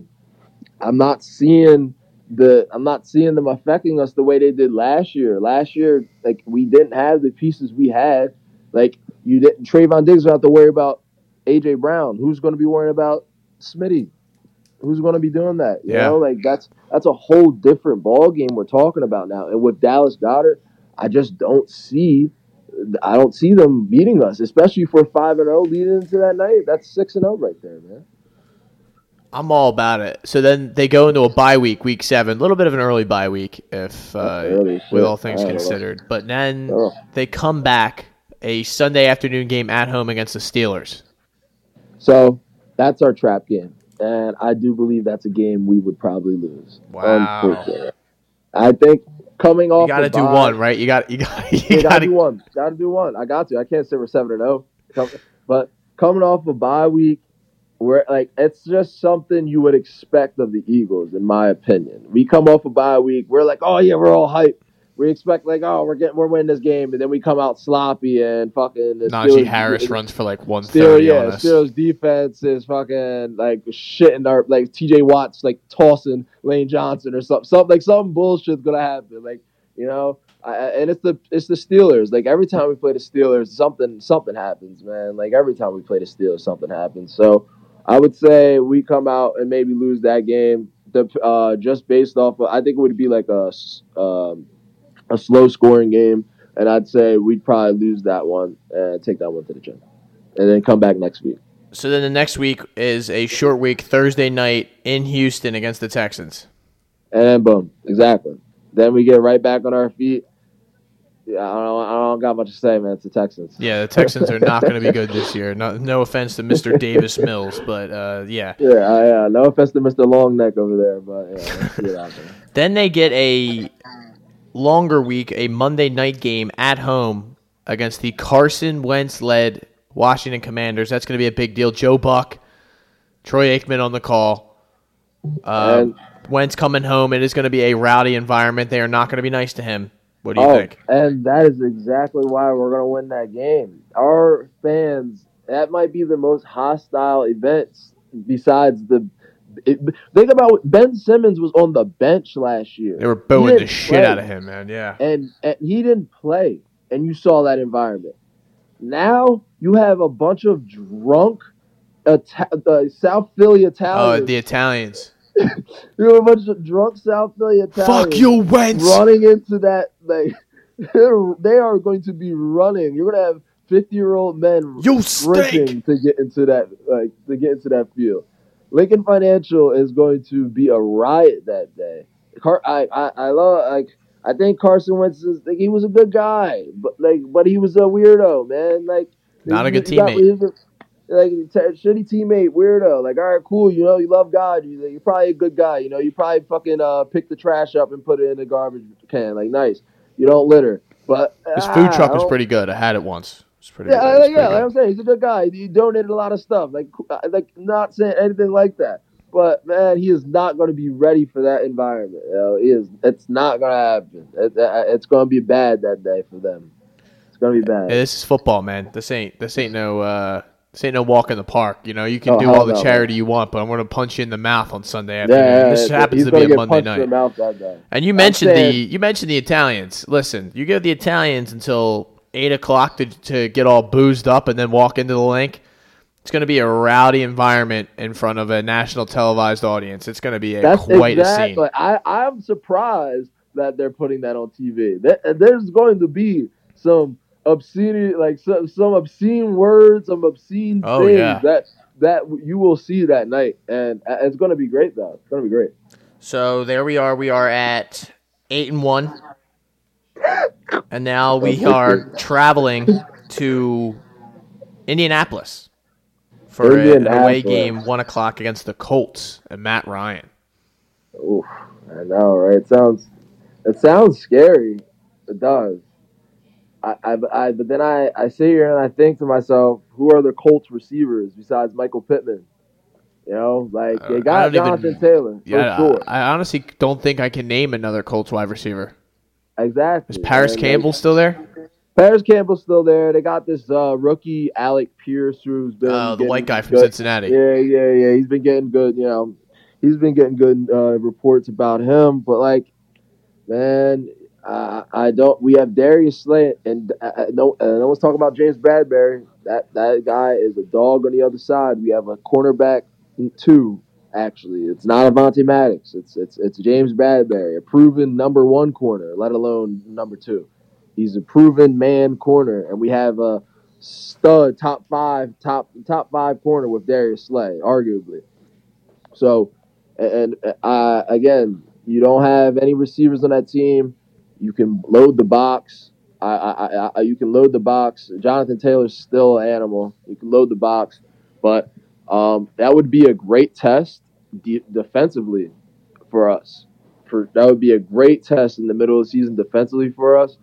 I'm not seeing the I'm not seeing them affecting us the way they did last year. Last year, like, we didn't have the pieces we had. Like, you didn't. Trayvon Diggs don't have to worry about A J Brown. Who's going to be worrying about Smitty? Who's going to be doing that? You yeah. know, like that's that's a whole different ball game we're talking about now. And with Dallas Goedert, I just don't see, I don't see them beating us, especially for five and zero leading into that night. That's six and zero right there, man. I'm all about it. So then they go into a bye week, week seven, a little bit of an early bye week, if uh, early, with all things considered. Know. But then oh. they come back a Sunday afternoon game at home against the Steelers. So that's our trap game. And I do believe that's a game we would probably lose. Wow! I think coming off, you got to do one, right? You got, you got, you, you got to do one. Got to do one. I got to. I can't say we're seven and zero, but coming off a bye week, we're like, it's just something you would expect of the Eagles, in my opinion. We come off a bye week, we're like, oh yeah, we're all hyped. We expect like, oh, we're getting, we're winning this game, and then we come out sloppy and fucking. Najee Harris defense, runs for like one thirty. Yeah, on Steelers defense is fucking like shitting our like T J Watt's like tossing Lane Johnson or something. Something like some bullshit's gonna happen. Like, you know, I, and it's the it's the Steelers. Like, every time we play the Steelers, something something happens, man. Like, every time we play the Steelers, something happens. So I would say we come out and maybe lose that game. The uh, just based off, of, I think it would be like a. Um, A slow scoring game, and I'd say we'd probably lose that one and take that one to the gym, and then come back next week. So then the next week is a short week, Thursday night in Houston against the Texans. And boom, exactly. Then we get right back on our feet. Yeah, I don't, I don't got much to say, man. It's the Texans. Yeah, the Texans are not going to be good this year. No, no offense to Mister Davis Mills, but uh, yeah. Yeah, uh, yeah, no offense to Mister Longneck over there, but yeah. Let's see it out there. Then they get a longer week, a Monday night game at home against the Carson Wentz-led Washington Commanders. That's going to be a big deal. Joe Buck, Troy Aikman on the call. Uh, and, Wentz coming home. It is going to be a rowdy environment. They are not going to be nice to him. What do you oh, think? And that is exactly why we're going to win that game. Our fans, that might be the most hostile events besides the It, think about Ben Simmons was on the bench last year. They were booing the shit play. out of him, man. Yeah, and, and he didn't play, and you saw that environment. Now you have a bunch of drunk, Ita- the South Philly Italians. Oh, the Italians! You have a bunch of drunk South Philly Italians. Fuck you, Wentz! Running into that, like, they are going to be running. You're gonna have fifty-year-old men sprinting to get into that, like, to get into that field. Lincoln Financial is going to be a riot that day. Car- I, I, I love like I think Carson Wentz is like, he was a good guy, but like but he was a weirdo, man. Like not he, a good teammate. Got, a, like shitty teammate, weirdo. Like, all right, cool, you know, you love God, you like, you're probably a good guy, you know, you probably fucking uh pick the trash up and put it in the garbage can. Like, nice. You don't litter. But his ah, food truck was pretty good. I had it once. Pretty yeah, like, yeah, like I'm saying, he's a good guy. He donated a lot of stuff. Like, like not saying anything like that. But, man, he is not going to be ready for that environment. You know, he is. It's not going to happen. It, it's going to be bad that day for them. It's going to be bad. Hey, this is football, man. This ain't this ain't no uh, this ain't no walk in the park. You know, you can oh, do all the no. charity you want, but I'm going to punch you in the mouth on Sunday afternoon. Yeah, yeah, this yeah, happens to be a Monday night. In the mouth that day. And you mentioned saying, the you mentioned the Italians. Listen, you give the Italians until eight o'clock to to get all boozed up and then walk into the link. It's going to be a rowdy environment in front of a national televised audience. It's going to be a That's quite exactly. a scene. I, I'm surprised that they're putting that on T V. There's going to be some obscene, like some, some obscene words, some obscene oh, things yeah. that that you will see that night, and it's going to be great. Though it's going to be great. So there we are. We are at eight and one, and now we are traveling to Indianapolis. For an away game, one o'clock against the Colts and Matt Ryan. Oof, I know, right? It sounds, it sounds scary. It does. I, I, I but then I, I sit here and I think to myself, who are the Colts receivers besides Michael Pittman? You know, like they got Jonathan even, Taylor. Yeah, for sure. I, I honestly don't think I can name another Colts wide receiver. Exactly. Is Paris and Campbell they, still there? Paris Campbell's still there. They got this uh, rookie, Alec Pierce, who's been Oh, uh, the white guy from good. Cincinnati. Yeah, yeah, yeah. He's been getting good, you know. He's been getting good uh, reports about him. But, like, man, uh, I don't – we have Darius Slay, and uh, no, uh, no one's talking about James Bradberry. That that guy is a dog on the other side. We have a cornerback two, actually. It's not Avonte Maddox. It's, it's, it's James Bradberry, a proven number one corner, let alone number two. He's a proven man corner, and we have a stud top five, top top five corner with Darius Slay, arguably. So, and uh, again, you don't have any receivers on that team. You can load the box. I, I, I, you can load the box. Jonathan Taylor's still an animal. You can load the box, but um, that would be a great test de- defensively for us. For that would be a great test in the middle of the season defensively for us.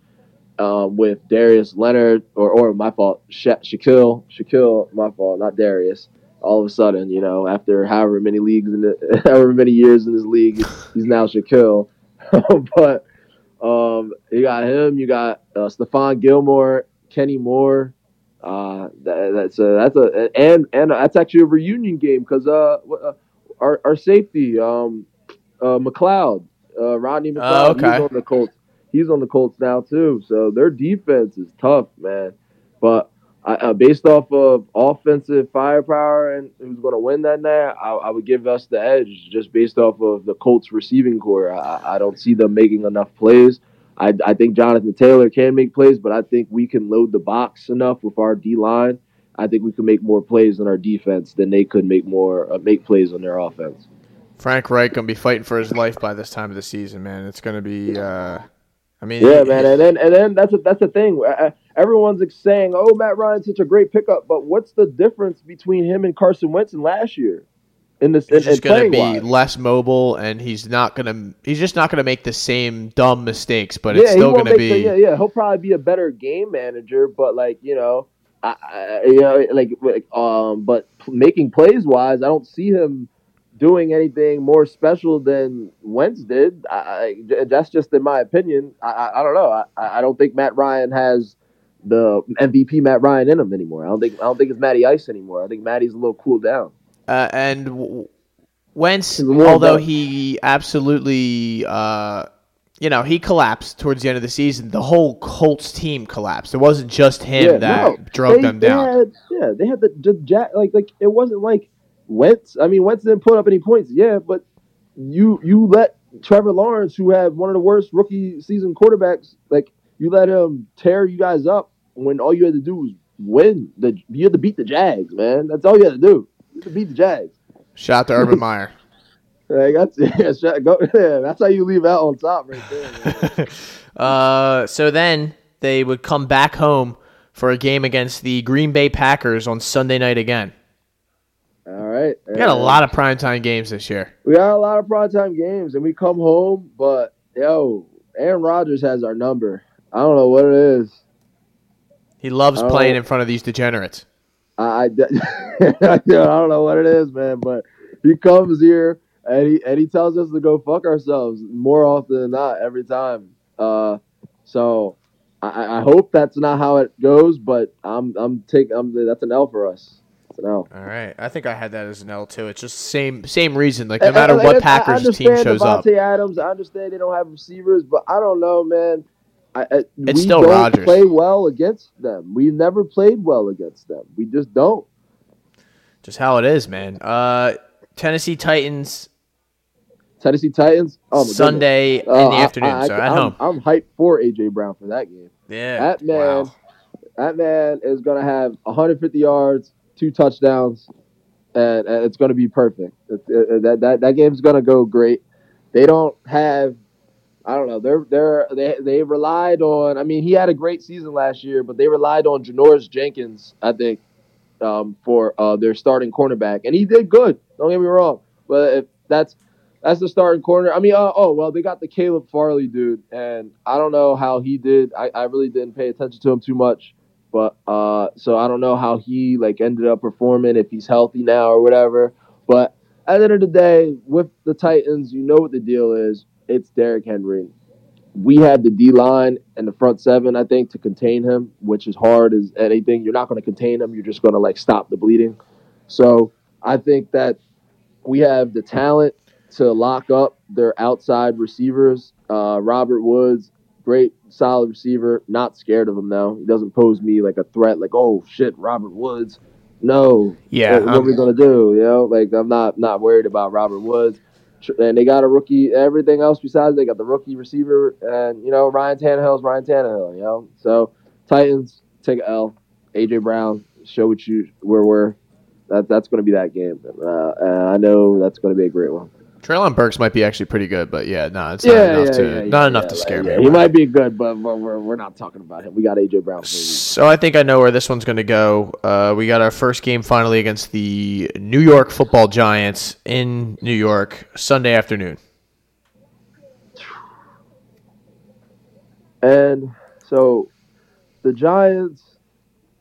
Um, with Darius Leonard, or or my fault, Sha- Shaquille, Shaquille, my fault, not Darius. All of a sudden, you know, after however many leagues, in the, however many years in this league, he's now Shaquille. But um, you got him, you got uh, Stephon Gilmore, Kenny Moore. Uh, that, that's a that's a and and that's actually a reunion game because uh, our our safety um, uh, McLeod, uh, Rodney McLeod, uh, okay. he's on the Colts. He's on the Colts now, too. So their defense is tough, man. But uh, based off of offensive firepower and who's going to win that night, I, I would give us the edge just based off of the Colts receiving core. I, I don't see them making enough plays. I, I think Jonathan Taylor can make plays, but I think we can load the box enough with our D-line. I think we can make more plays on our defense than they could make more uh, make plays on their offense. Frank Reich going to be fighting for his life by this time of the season, man. It's going to be uh... – I mean, yeah, man, and then and then that's a, that's the thing. Everyone's saying, "Oh, Matt Ryan's such a great pickup," but what's the difference between him and Carson Wentz in last year? In this, he's in, just going to be wise. less mobile, and he's not going to. He's just not going to make the same dumb mistakes. But yeah, it's still going to be. The, yeah, yeah, he'll probably be a better game manager, but like you know, I, I, you know, like, like um, but making plays wise, I don't see him doing anything more special than Wentz did. I, I, that's just in my opinion. I, I, I don't know. I, I don't think Matt Ryan has the M V P Matt Ryan in him anymore. I don't think I don't think it's Matty Ice anymore. I think Matty's a little cooled down. Uh, and Wentz, although he absolutely, uh, you know, he collapsed towards the end of the season, the whole Colts team collapsed. It wasn't just him yeah, that no, drove they, them down. They had, yeah, they had the, the like like it wasn't like. Wentz, I mean, Wentz didn't put up any points, yeah, but you you let Trevor Lawrence, who had one of the worst rookie season quarterbacks, like you let him tear you guys up when all you had to do was win. The, you had to beat the Jags, man. That's all you had to do. You had to beat the Jags. Shout to Urban Meyer. Like that's, yeah, shout, go, yeah, that's how you leave out on top right there. uh, so then they would come back home for a game against the Green Bay Packers on Sunday night again. All right. We got a lot of primetime games this year. We got a lot of primetime games, and we come home, but, yo, Aaron Rodgers has our number. I don't know what it is. He loves playing know. in front of these degenerates. I, I, I, I don't know what it is, man, but he comes here and he and he tells us to go fuck ourselves more often than not every time. Uh, so I, I hope that's not how it goes, but I'm I'm taking I'm that's an L for us. It's an L. All right, I think I had that as an L too. It's just same same reason. Like no matter and, and, what Packers team shows Devontae up, Adams. I understand they don't have receivers, but I don't know, man. I, I, it's we still don't Rodgers. Play well against them. We've never played well against them. We just don't. Just how it is, man. Uh, Tennessee Titans. Tennessee Titans. Oh, my Sunday goodness. in the uh, afternoon. I, I, so I, at I'm, home. I'm hyped for A J Brown for that game. Yeah. That man. Wow. That man is gonna have one hundred fifty yards, two touchdowns, and, and it's gonna be perfect. It, it, that that that game's gonna go great. They don't have. I don't know. They're they're they they relied on. I mean, he had a great season last year, but they relied on Janoris Jenkins, I think, um, for uh, their starting cornerback, and he did good. Don't get me wrong, but if that's that's the starting corner. I mean, uh, oh well, they got the Caleb Farley dude, and I don't know how he did. I, I really didn't pay attention to him too much, but uh, so I don't know how he like ended up performing if he's healthy now or whatever. But at the end of the day, with the Titans, you know what the deal is. It's Derrick Henry. We have the D-line and the front seven, I think, to contain him, which is hard as anything. You're not going to contain him. You're just going to, like, stop the bleeding. So I think that we have the talent to lock up their outside receivers. Uh, Robert Woods, great, solid receiver. Not scared of him, though. He doesn't pose me like a threat, like, oh, shit, Robert Woods. No. Yeah. What, what are we going to do? You know, like, I'm not, not worried about Robert Woods. And they got a rookie, everything else besides they got the rookie receiver and, you know, Ryan Tannehill's Ryan Tannehill, you know. So, Titans, take a L. A J Brown, show what you where we're. That, that's going to be that game. Uh, and I know that's going to be a great one. Traylon Burks might be actually pretty good, but, yeah, no, nah, it's not yeah, enough yeah, to yeah, not yeah, enough yeah, to scare like, me. Yeah, he might be good, but we're, we're not talking about him. We got A J Brown. So I think I know where this one's going to go. Uh, we got our first game finally against the New York football Giants in New York Sunday afternoon. And so the Giants,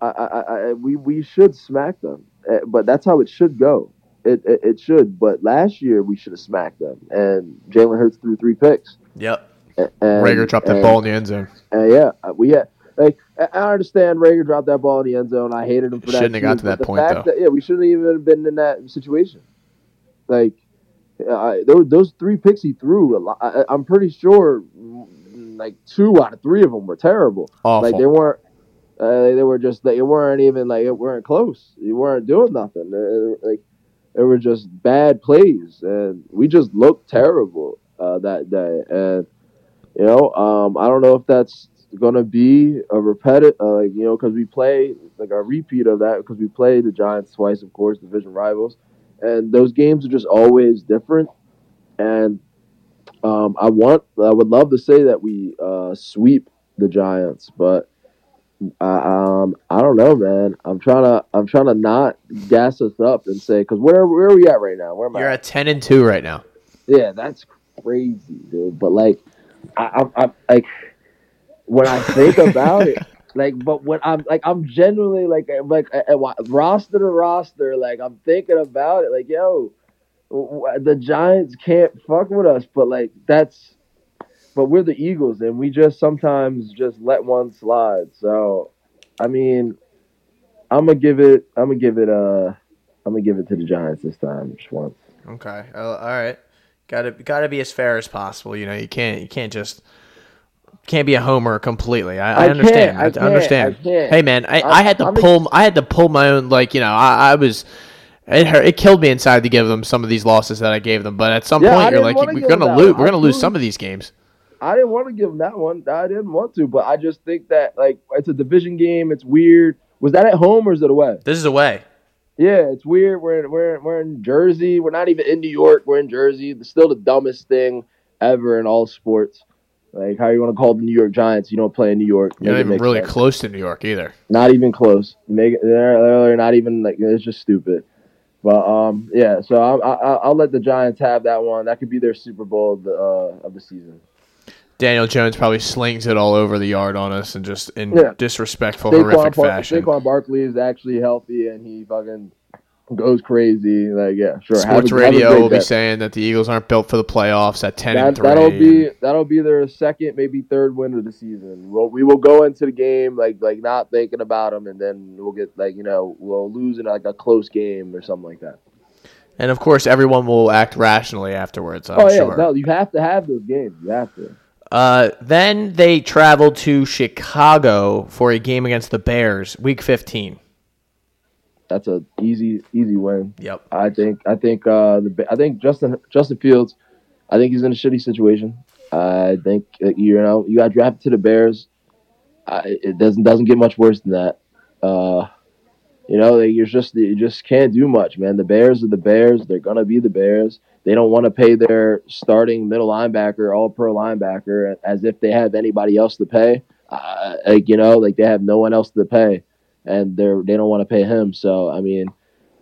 I, I, I, we, we should smack them, but that's how it should go. It, it it should, but last year we should have smacked them. And Jalen Hurts threw three picks. Yep. And, Rager dropped and, that ball in the end zone. And yeah, we had, like I understand Rager dropped that ball in the end zone. I hated him for shouldn't that. Shouldn't have got to that point though. That, yeah, we shouldn't even have been in that situation. Like I, those those three picks he threw, a lot, I, I'm pretty sure, like two out of three of them were terrible. Awful. Like they weren't. Uh, they were just like it weren't even like it weren't close. You weren't doing nothing. Uh, like. They were just bad plays, and we just looked terrible uh, that day. And you know, um, I don't know if that's gonna be a repetitive, uh, like you know, because we play like a repeat of that because we play the Giants twice, of course, division rivals, and those games are just always different. And um, I want, I would love to say that we uh, sweep the Giants, but. I, um, I don't know, man. I'm trying to, I'm trying to not gas us up and say, because where, where are we at right now? Where am I? You're at ten and two right now. Yeah, that's crazy, dude. But like, I, I, I like when I think about it, like, but when I'm like, I'm genuinely like, like roster to roster, like I'm thinking about it, like, yo, the Giants can't fuck with us, but like that's. But we're the Eagles, and we just sometimes just let one slide. So, I mean, I'm gonna give it. I'm gonna give it. Uh, I'm gonna give it to the Giants this time, just once. Okay. Uh, all right. Got to got to be as fair as possible. You know, you can't you can't just can't be a homer completely. I, I, I understand. I, I understand. I can't. Hey, man, I, I, I had to I'm pull. A... I had to pull my own. Like you know, I, I was. It hurt, it killed me inside to give them some of these losses that I gave them. But at some yeah, point, you're like, we're gonna lose. We're gonna lose some of these games. I didn't want to give him that one. I didn't want to, but I just think that, like, it's a division game. It's weird. Was that at home or is it away? This is away. Yeah, it's weird. We're in, we're in, we're in Jersey. We're not even in New York. We're in Jersey. It's still the dumbest thing ever in all sports. Like, how you want to call the New York Giants? You don't play in New York. You're not even really sense. Close to New York either. Not even close. Make, they're, they're not even, like, it's just stupid. But, um, yeah, so I, I, I'll let the Giants have that one. That could be their Super Bowl of the, uh, of the season. Daniel Jones probably slings it all over the yard on us and just in yeah. disrespectful, Saquon horrific Bar- fashion. Saquon Barkley is actually healthy, and he fucking goes crazy. Like, yeah, sure. Sports a, Radio will day. be saying that the Eagles aren't built for the playoffs at ten that, and three. That'll be that'll be their second, maybe third win of the season. We'll, we will go into the game like like not thinking about them, and then we'll get like you know we'll lose in like a close game or something like that. And of course, everyone will act rationally afterwards. I'm oh yeah, sure. no, you have to have those games. You have to. Uh, then they traveled to Chicago for a game against the Bears, Week fifteen. That's a easy, easy win. Yep. I think. I think. Uh, the. I think Justin. Justin Fields. I think he's in a shitty situation. I think you know you got drafted to the Bears. I, it doesn't doesn't get much worse than that. Uh, you know you're just you just can't do much, man. The Bears are the Bears. They're gonna be the Bears. They don't want to pay their starting middle linebacker, all pro linebacker, as if they have anybody else to pay. Uh, like you know, like they have no one else to pay. And they're they don't want to pay him. So I mean,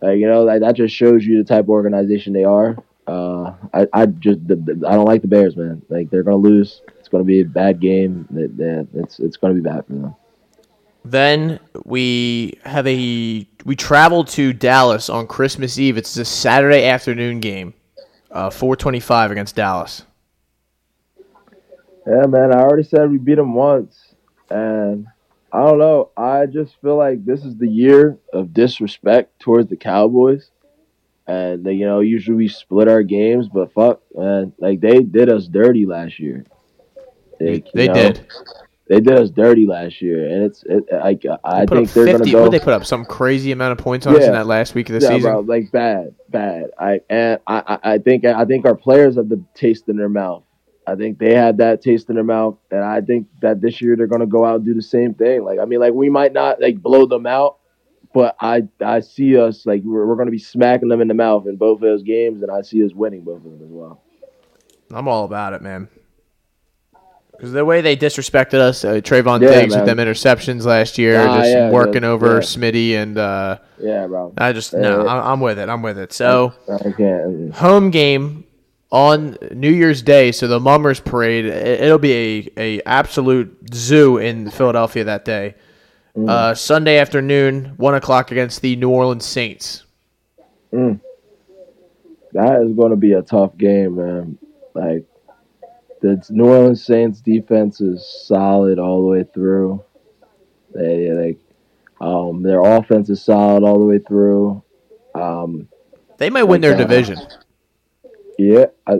uh, you know that, that just shows you the type of organization they are. Uh, I I just the, the, I don't like the Bears, man. Like they're gonna lose. It's gonna be a bad game. That it, it, it's it's gonna be bad for them. Then we have a we travel to Dallas on Christmas Eve. It's a Saturday afternoon game, uh, four twenty-five against Dallas. Yeah, man. I already said we beat them once, and. I don't know. I just feel like this is the year of disrespect towards the Cowboys. And, they, you know, usually we split our games, but fuck, man. Like, they did us dirty last year. Like, they know, did. They did us dirty last year. And it's, it, I, I think they're going to go. What did they put up? Some crazy amount of points on yeah, us in that last week of the yeah, season? Bro, like, bad, bad. I, and I, I, think, I think our players have the taste in their mouth. I think they had that taste in their mouth, and I think that this year they're going to go out and do the same thing. Like, I mean, like we might not like blow them out, but I I see us like we're, we're going to be smacking them in the mouth in both of those games, and I see us winning both of them as well. I'm all about it, man. Because the way they disrespected us, uh, Trayvon yeah, Diggs man. with them interceptions last year, nah, just yeah, working yeah, over yeah. Smitty and uh, yeah, bro. I just yeah, no, yeah. I'm with it. I'm with it. So I can't. Home game. On New Year's Day, so the Mummers Parade, it'll be a, a absolute zoo in Philadelphia that day. Mm. Uh, Sunday afternoon, one o'clock against the New Orleans Saints. Mm. That is going to be a tough game, man. Like, the New Orleans Saints defense is solid all the way through. They like um, their offense is solid all the way through. Um, they might win their uh, division. Yeah, I,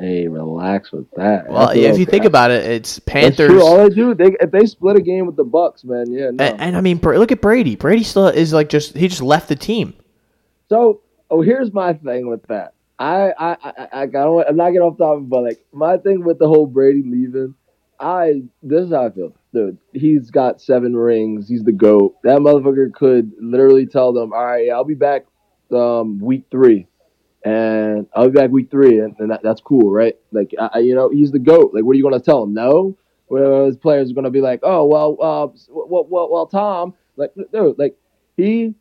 hey, relax with that. Well, if okay. you think about it, it's Panthers. All they do, they if they split a game with the Bucks, man. Yeah, no. and, and I mean, look at Brady. Brady still is like just he just left the team. So, oh, here's my thing with that. I, I, I, I, I don't. I'm not getting off topic, but like my thing with the whole Brady leaving, I this is how I feel, dude. He's got seven rings. He's the GOAT. That motherfucker could literally tell them, all right, I'll be back um, week three. And I'll be back week three, and, and that, that's cool, right? Like, I, you know, he's the GOAT. Like, what are you going to tell him? No? Well, his players are going to be like, oh, well, uh, well, well, well, Tom, like, dude, like, he,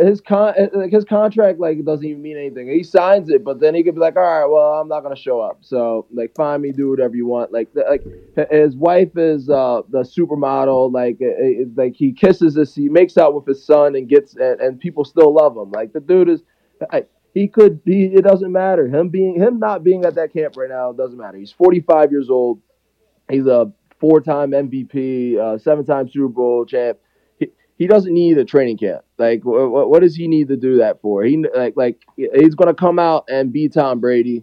his con, like his contract, like, doesn't even mean anything. He signs it, but then he could be like, all right, well, I'm not going to show up. So, like, find me, do whatever you want. Like, like his wife is uh, the supermodel. Like, it, it, like he kisses this, he makes out with his son and gets, and, and people still love him. Like, the dude is, I, He could be. It doesn't matter. Him being, him not being at that camp right now doesn't matter. He's forty-five years old. He's a four-time M V P, uh, seven-time Super Bowl champ. He, he doesn't need a training camp. Like, what, what does he need to do that for? He like like he's gonna come out and be Tom Brady.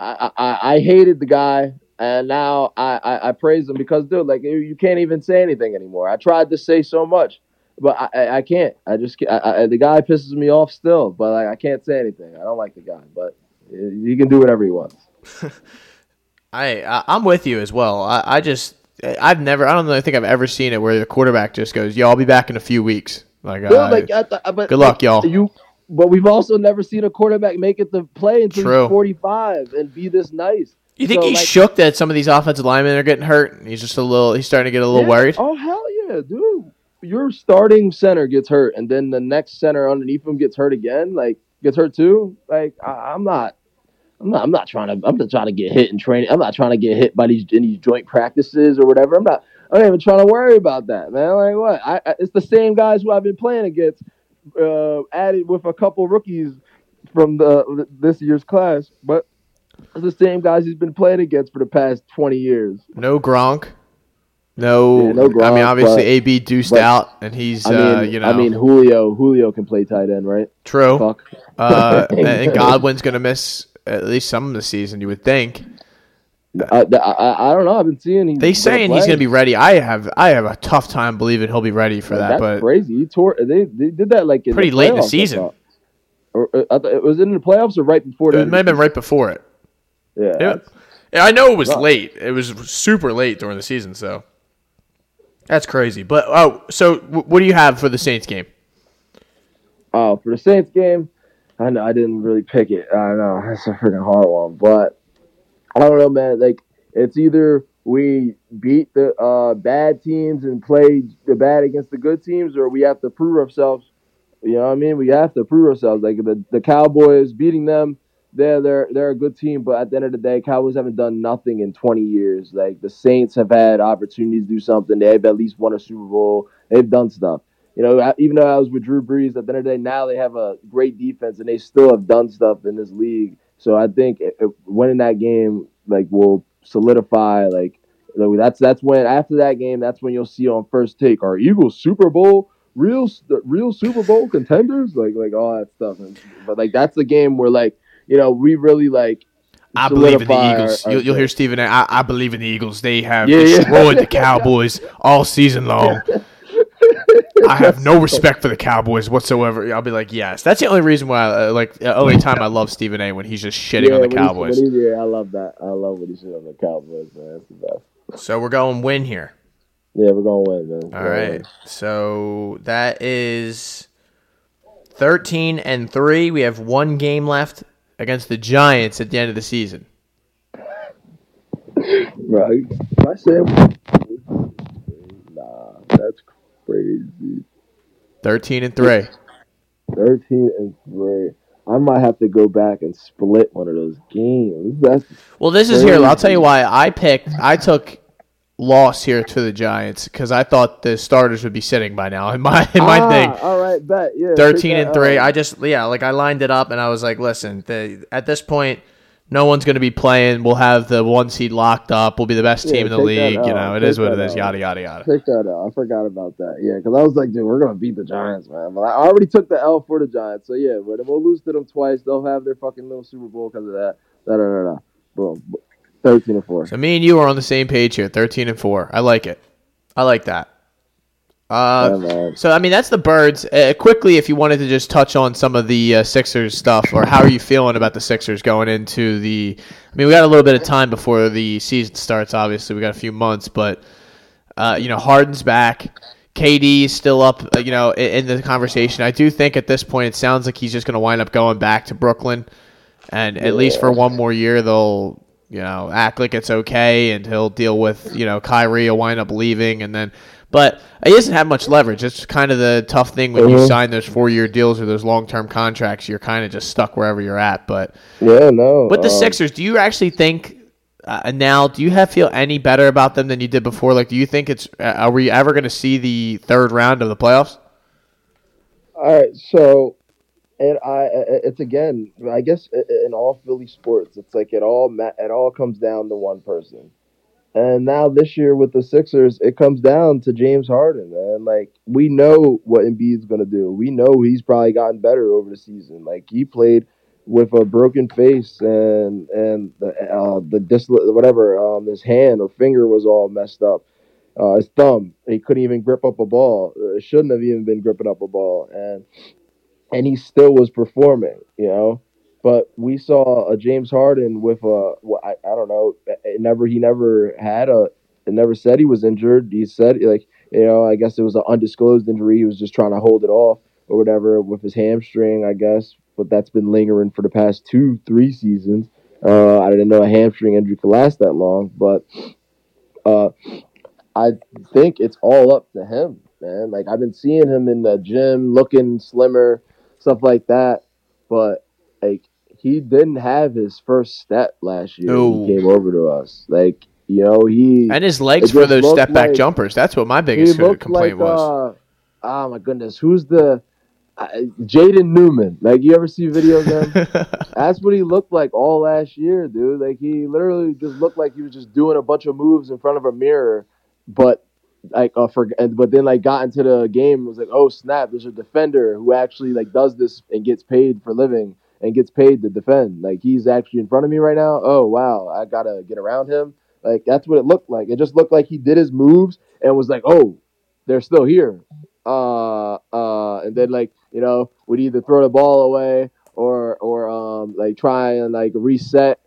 I I, I hated the guy, and now I, I, I praise him because dude, like you can't even say anything anymore. I tried to say so much. But I, I can't. I just I, I, the guy pisses me off still. But like, I can't say anything. I don't like the guy. But he can do whatever he wants. I, I I'm with you as well. I, I just I've never I don't know, I think I've ever seen it where the quarterback just goes, "Yo, I'll be back in a few weeks." Like, yeah, uh, like I th- but, good luck, like, y'all. You, but we've also never seen a quarterback make it to play until True. he's forty-five and be this nice. You think so, he's like, shook that some of these offensive linemen are getting hurt? And he's just a little. He's starting to get a little yeah. worried. Oh hell yeah, dude. Your starting center gets hurt, and then the next center underneath him gets hurt again. Like gets hurt too. Like I, I'm not, I'm not, I'm not trying to. I'm not trying to get hit in training. I'm not trying to get hit by these in these joint practices or whatever. I'm not. I'm not even trying to worry about that, man. Like what? I, I it's the same guys who I've been playing against uh, added with a couple rookies from the this year's class, but it's the same guys he's been playing against for the past twenty years. No Gronk. No, yeah, no Gronk, I mean, obviously, but A B deuced but, out, and he's, I mean, uh, you know. I mean, Julio Julio can play tight end, right? True. Fuck. Uh, and Godwin's going to miss at least some of the season, you would think. I, I, I don't know. I've been seeing he's they saying play. He's going to be ready. I have I have a tough time believing he'll be ready for yeah, that. That's but crazy. He tore. They they did that like in pretty the late in the season. Or, uh, was it in the playoffs or right before? It the, may have been right before it. Yeah. Yeah. I know it was late. It was super late during the season, so that's crazy. But oh, so what do you have for the Saints game? Oh, for the Saints game, I know I didn't really pick it. I know that's a freaking hard one, but I don't know, man. Like, it's either we beat the uh, bad teams and play the bad against the good teams, or we have to prove ourselves. You know what I mean? We have to prove ourselves. Like the the Cowboys beating them. They're, they're, they're a good team, but at the end of the day, Cowboys haven't done nothing in twenty years. Like, the Saints have had opportunities to do something. They've at least won a Super Bowl. They've done stuff. You know, even though I was with Drew Brees, at the end of the day, now they have a great defense, and they still have done stuff in this league. So I think it, it, winning that game, like, will solidify. Like, that's that's when, after that game, that's when you'll see on First Take, our Eagles Super Bowl real real Super Bowl contenders? Like, like all that stuff. And, but, like, that's the game where, like, you know, we really, like, I believe in the Eagles. Our, our you'll, you'll hear Steven, I, I believe in the Eagles. They have yeah, destroyed yeah. the Cowboys all season long. I have no respect for the Cowboys whatsoever. I'll be like, yes. That's the only reason why, I, like, the only time I love Stephen A. when he's just shitting yeah, on the Cowboys. He, yeah, I love that. I love when he's shitting on the Cowboys, man. That's the best. So we're going win here. Yeah, we're going win, man. We're all right. Win. So that is thirteen and three. We have one game left against the Giants at the end of the season. Right. I said, nah, that's crazy. thirteen and three. thirteen and three. I might have to go back and split one of those games. That's well, this crazy. Is here. I'll tell you why I picked, I took loss here to the Giants because I thought the starters would be sitting by now in my in my ah, thing. All right, bet. Yeah, thirteen and three. Right. I just yeah, like I lined it up and I was like, listen, the, at this point, no one's going to be playing. We'll have the one seed locked up. We'll be the best yeah, team in the league. You know, it is what it is. Out. Yada yada yada. Take that out. I forgot about that. Yeah, because I was like, dude, we're going to beat the Giants, man. But I already took the L for the Giants, so yeah. But we'll lose to them twice. They'll have their fucking little Super Bowl because of that. Da da da da. Boom. Thirteen and four. So me and you are on the same page here. Thirteen and four. I like it. I like that. Uh, yeah, so I mean, that's the Birds. Uh, quickly, if you wanted to just touch on some of the uh, Sixers stuff, or how are you feeling about the Sixers going into the? I mean, we got a little bit of time before the season starts. Obviously, we got a few months, but uh, you know, Harden's back. K D is still up. Uh, you know, in, in the conversation, I do think at this point it sounds like he's just going to wind up going back to Brooklyn, and yeah. at least for one more year they'll. You know, act like it's okay, and he'll deal with, you know, Kyrie will wind up leaving, and then, but he doesn't have much leverage. It's kind of the tough thing when mm-hmm. you sign those four-year deals or those long-term contracts. You're kind of just stuck wherever you're at. But yeah, no. But the um, Sixers, do you actually think uh, now? Do you have feel any better about them than you did before? Like, do you think it's? Uh, are we ever going to see the third round of the playoffs? All right, so. And I, it's again, I guess in all Philly sports, it's like it all it all comes down to one person. And now this year with the Sixers, it comes down to James Harden. And like we know what Embiid's gonna do. We know he's probably gotten better over the season. Like he played with a broken face and and the uh, the dis- whatever um, his hand or finger was all messed up. Uh, his thumb, he couldn't even grip up a ball. It shouldn't have even been gripping up a ball. And And he still was performing, you know. But we saw a James Harden with a, well, I, I don't know, it never he never had a, it never said he was injured. He said, like, you know, I guess it was an undisclosed injury. He was just trying to hold it off or whatever with his hamstring, I guess. But that's been lingering for the past two, three seasons. Uh, I didn't know a hamstring injury could last that long. But uh, I think it's all up to him, man. Like, I've been seeing him in the gym looking slimmer. Stuff like that, but like he didn't have his first step last year. Ooh. He came over to us, like you know he and his legs for those step back like, jumpers. That's what my biggest complaint like, was. Uh, oh my goodness, who's the Jaden Newman. Like, you ever see videos of him? That's what he looked like all last year, dude. Like, he literally just looked like he was just doing a bunch of moves in front of a mirror, but like uh, for, but then like got into the game and was like, oh snap, there's a defender who actually like does this and gets paid for living and gets paid to defend. Like, he's actually in front of me right now. Oh wow, I gotta get around him. Like, that's what it looked like. It just looked like he did his moves and was like, oh, they're still here. Uh, uh, and then, like, you know, would either throw the ball away or, or, um, like try and like reset.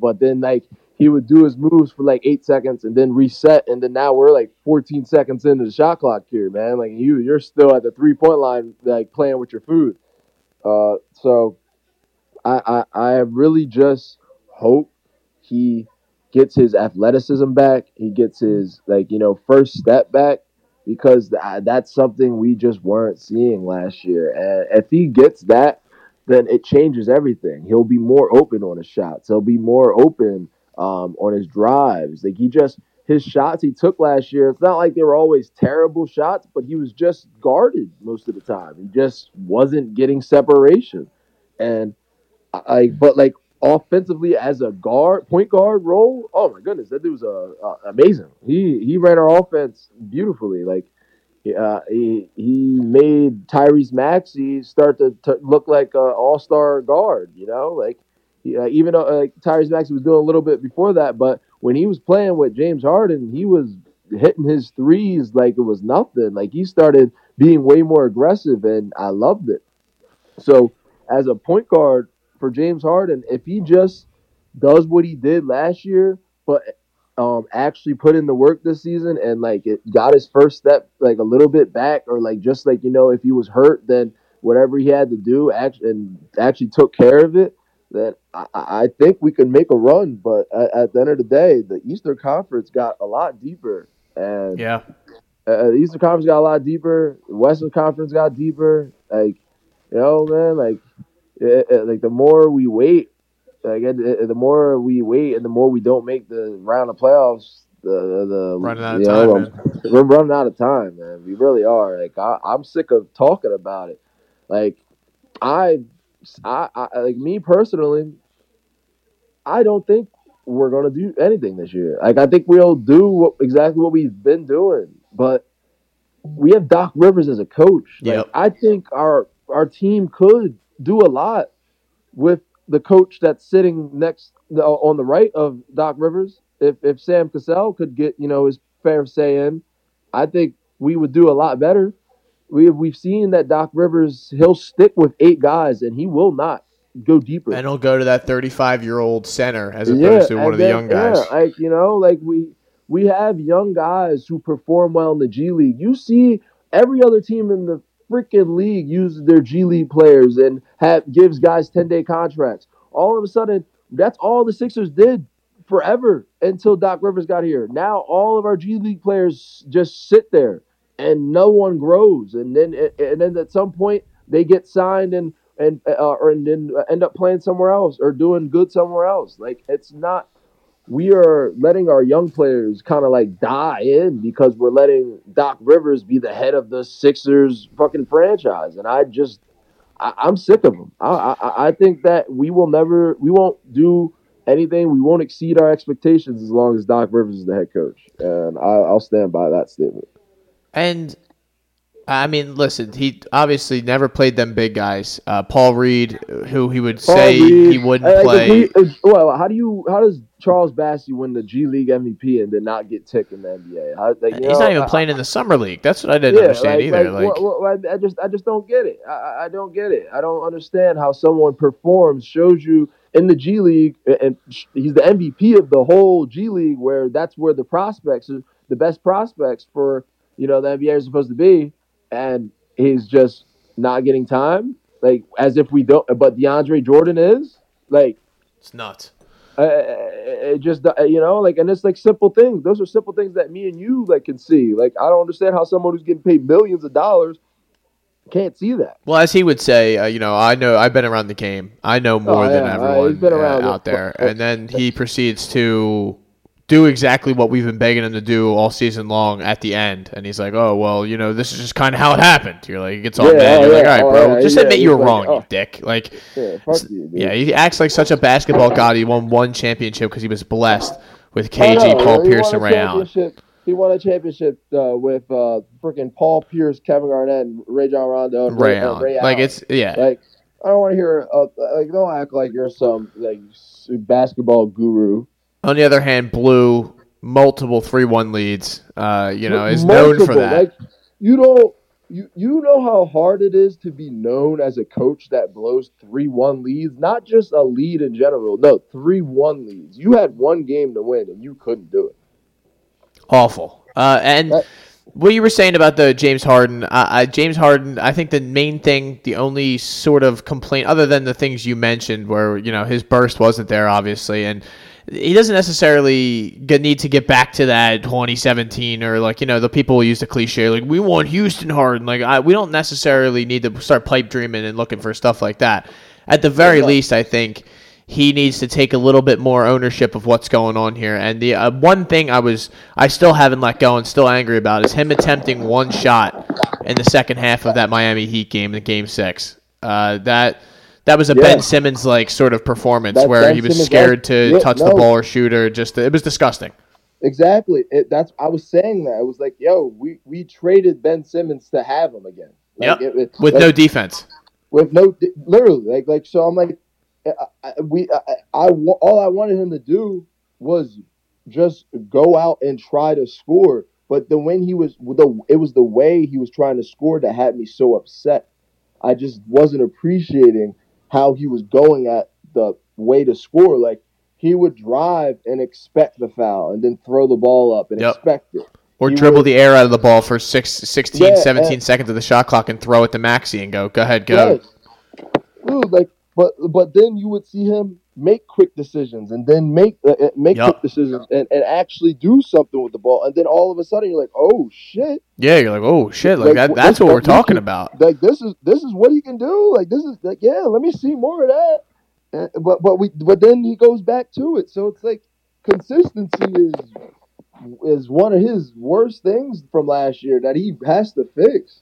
But then, like, he would do his moves for like eight seconds and then reset. And then now we're like fourteen seconds into the shot clock here, man. Like, you, you're still at the three point line, like playing with your food. Uh, so I, I, I really just hope he gets his athleticism back. He gets his, like, you know, first step back. Because th- that's something we just weren't seeing last year. And if he gets that, then it changes everything. He'll be more open on his shots. He'll be more open um, on his drives. Like, he just, his shots he took last year, it's not like they were always terrible shots, but he was just guarded most of the time. He just wasn't getting separation. And I, but like offensively as a guard, point guard role, oh my goodness, that dude was uh, uh, amazing. He he ran our offense beautifully. Like, uh, he he made Tyrese Maxey start to t- look like an all-star guard. You know, like he, uh, even though uh, Tyrese Maxey was doing a little bit before that, but when he was playing with James Harden, he was hitting his threes like it was nothing. Like, he started being way more aggressive, and I loved it. So as a point guard for James Harden, if he just does what he did last year, but um, actually put in the work this season and like it got his first step like a little bit back, or like just like, you know, if he was hurt, then whatever he had to do actually, and actually took care of it, then I, I think we can make a run. But at, at the end of the day, the Eastern Conference got a lot deeper, and yeah, uh, the Eastern Conference got a lot deeper. The Western Conference got deeper. Like, you know, man, like. It, it, like the more we wait, like it, it, the more we wait, and the more we don't make the round of playoffs, the the running out of time, know, man. We're running out of time, man. We really are. Like I, I'm sick of talking about it. Like I, I, I, like me personally, I don't think we're gonna do anything this year. Like I think we'll do what, exactly what we've been doing, but we have Doc Rivers as a coach. Like, yep. I think our our team could do a lot with the coach that's sitting next uh, on the right of Doc Rivers. If if Sam Cassell could get, you know, his fair say in, I think we would do a lot better. We we've seen that Doc Rivers, he'll stick with eight guys and he will not go deeper. And he'll go to that thirty-five year old center as opposed yeah, to one of then, the young guys. Yeah, like, you know, like we we have young guys who perform well in the G League. You see every other team in the freaking league uses their G League players and have gives guys ten-day contracts. All of a sudden, that's all the Sixers did forever until Doc Rivers got here. Now all of our G League players just sit there and no one grows. And then and then at some point they get signed and and uh, or and then end up playing somewhere else or doing good somewhere else. Like it's not. We are letting our young players kind of like die in because we're letting Doc Rivers be the head of the Sixers fucking franchise. And I just, I, I'm sick of him. I, I, I think that we will never, we won't do anything. We won't exceed our expectations as long as Doc Rivers is the head coach. And I, I'll stand by that statement. And I mean, listen, he obviously never played them big guys. Uh, Paul Reed, who he would Paul say Reed. he wouldn't uh, play. If we, if, well, how do you? How does Charles Bassey win the G League M V P and then not get ticked in the N B A? How, like, He's know, not even I, playing in the summer league. That's what I didn't yeah, understand like, either. Like, like well, well, I just, I just don't get it. I, I don't get it. I don't understand how someone performs, shows you in the G League, and he's the M V P of the whole G League, where that's where the prospects, the best prospects for, you know, the N B A is supposed to be. And he's just not getting time, like as if we don't. But DeAndre Jordan is like, it's nuts. Uh, it just you know, like, and it's like simple things. Those are simple things that me and you like can see. Like, I don't understand how someone who's getting paid millions of dollars can't see that. Well, as he would say, uh, you know, I know I've been around the game. I know more oh, yeah, than everyone uh, he's been around uh, out there. And then he proceeds to do exactly what we've been begging him to do all season long at the end. And he's like, oh, well, you know, this is just kind of how it happened. You're like, it gets all yeah, bad. You're yeah, like, all right, bro, right, just yeah, admit you were like, wrong, oh. you dick. Like, yeah, you, yeah, he acts like such a basketball god. He won one championship because he was blessed with K G, know, Paul Pierce, and Ray Allen. He won a championship uh, with uh, freaking Paul Pierce, Kevin Garnett, and Rajon Rondo. And Ray, Ray Allen. Ray like, Allen. It's, yeah. Like, I don't want to hear, uh, like, don't act like you're some, like, basketball guru. On the other hand, Blue, multiple three one leads, uh, you know, is multiple. known for that. Like, you don't, you, you know how hard it is to be known as a coach that blows three one leads, not just a lead in general. No, three one leads. You had one game to win, and you couldn't do it. Awful. Uh, and that, what you were saying about the James Harden, uh, uh, James Harden, I think the main thing, the only sort of complaint, other than the things you mentioned where, you know, his burst wasn't there, obviously, and he doesn't necessarily need to get back to that twenty seventeen or, like, you know, the people who use the cliche, like, we want Houston Harden. Like, I, we don't necessarily need to start pipe dreaming and looking for stuff like that. At the very yeah. least, I think he needs to take a little bit more ownership of what's going on here. And the uh, one thing I was, I still haven't let go and still angry about is him attempting one shot in the second half of that Miami Heat game, the game six. Uh, that... That was a yeah. Ben Simmons-like sort of performance that where Ben he was Simmons scared like, to yeah, touch no. the ball or shoot or just – it was disgusting. Exactly. It, that's I was saying that. I was like, yo, we, we traded Ben Simmons to have him again. Like, yep. it, it, with like, no defense. With no – literally. like like So I'm like – I, we I, I, all I wanted him to do was just go out and try to score. But the when he was – the it was the way he was trying to score that had me so upset. I just wasn't appreciating – how he was going at the way to score. Like, he would drive and expect the foul and then throw the ball up and yep. expect it. Or he dribble would, the air out of the ball for six, sixteen, yeah, seventeen and, seconds of the shot clock and throw it to Maxey and go, go ahead, go. Yes. Dude, like, but but then you would see him make quick decisions and then make uh, make yep. quick decisions and, and actually do something with the ball. And then all of a sudden you're like, oh, shit. Yeah, you're like, oh, shit. Like, like that, that's what we're talking can, about. Like, this is this is what he can do. Like, this is like, yeah, let me see more of that. And, but but we but then he goes back to it. So it's like consistency is is one of his worst things from last year that he has to fix.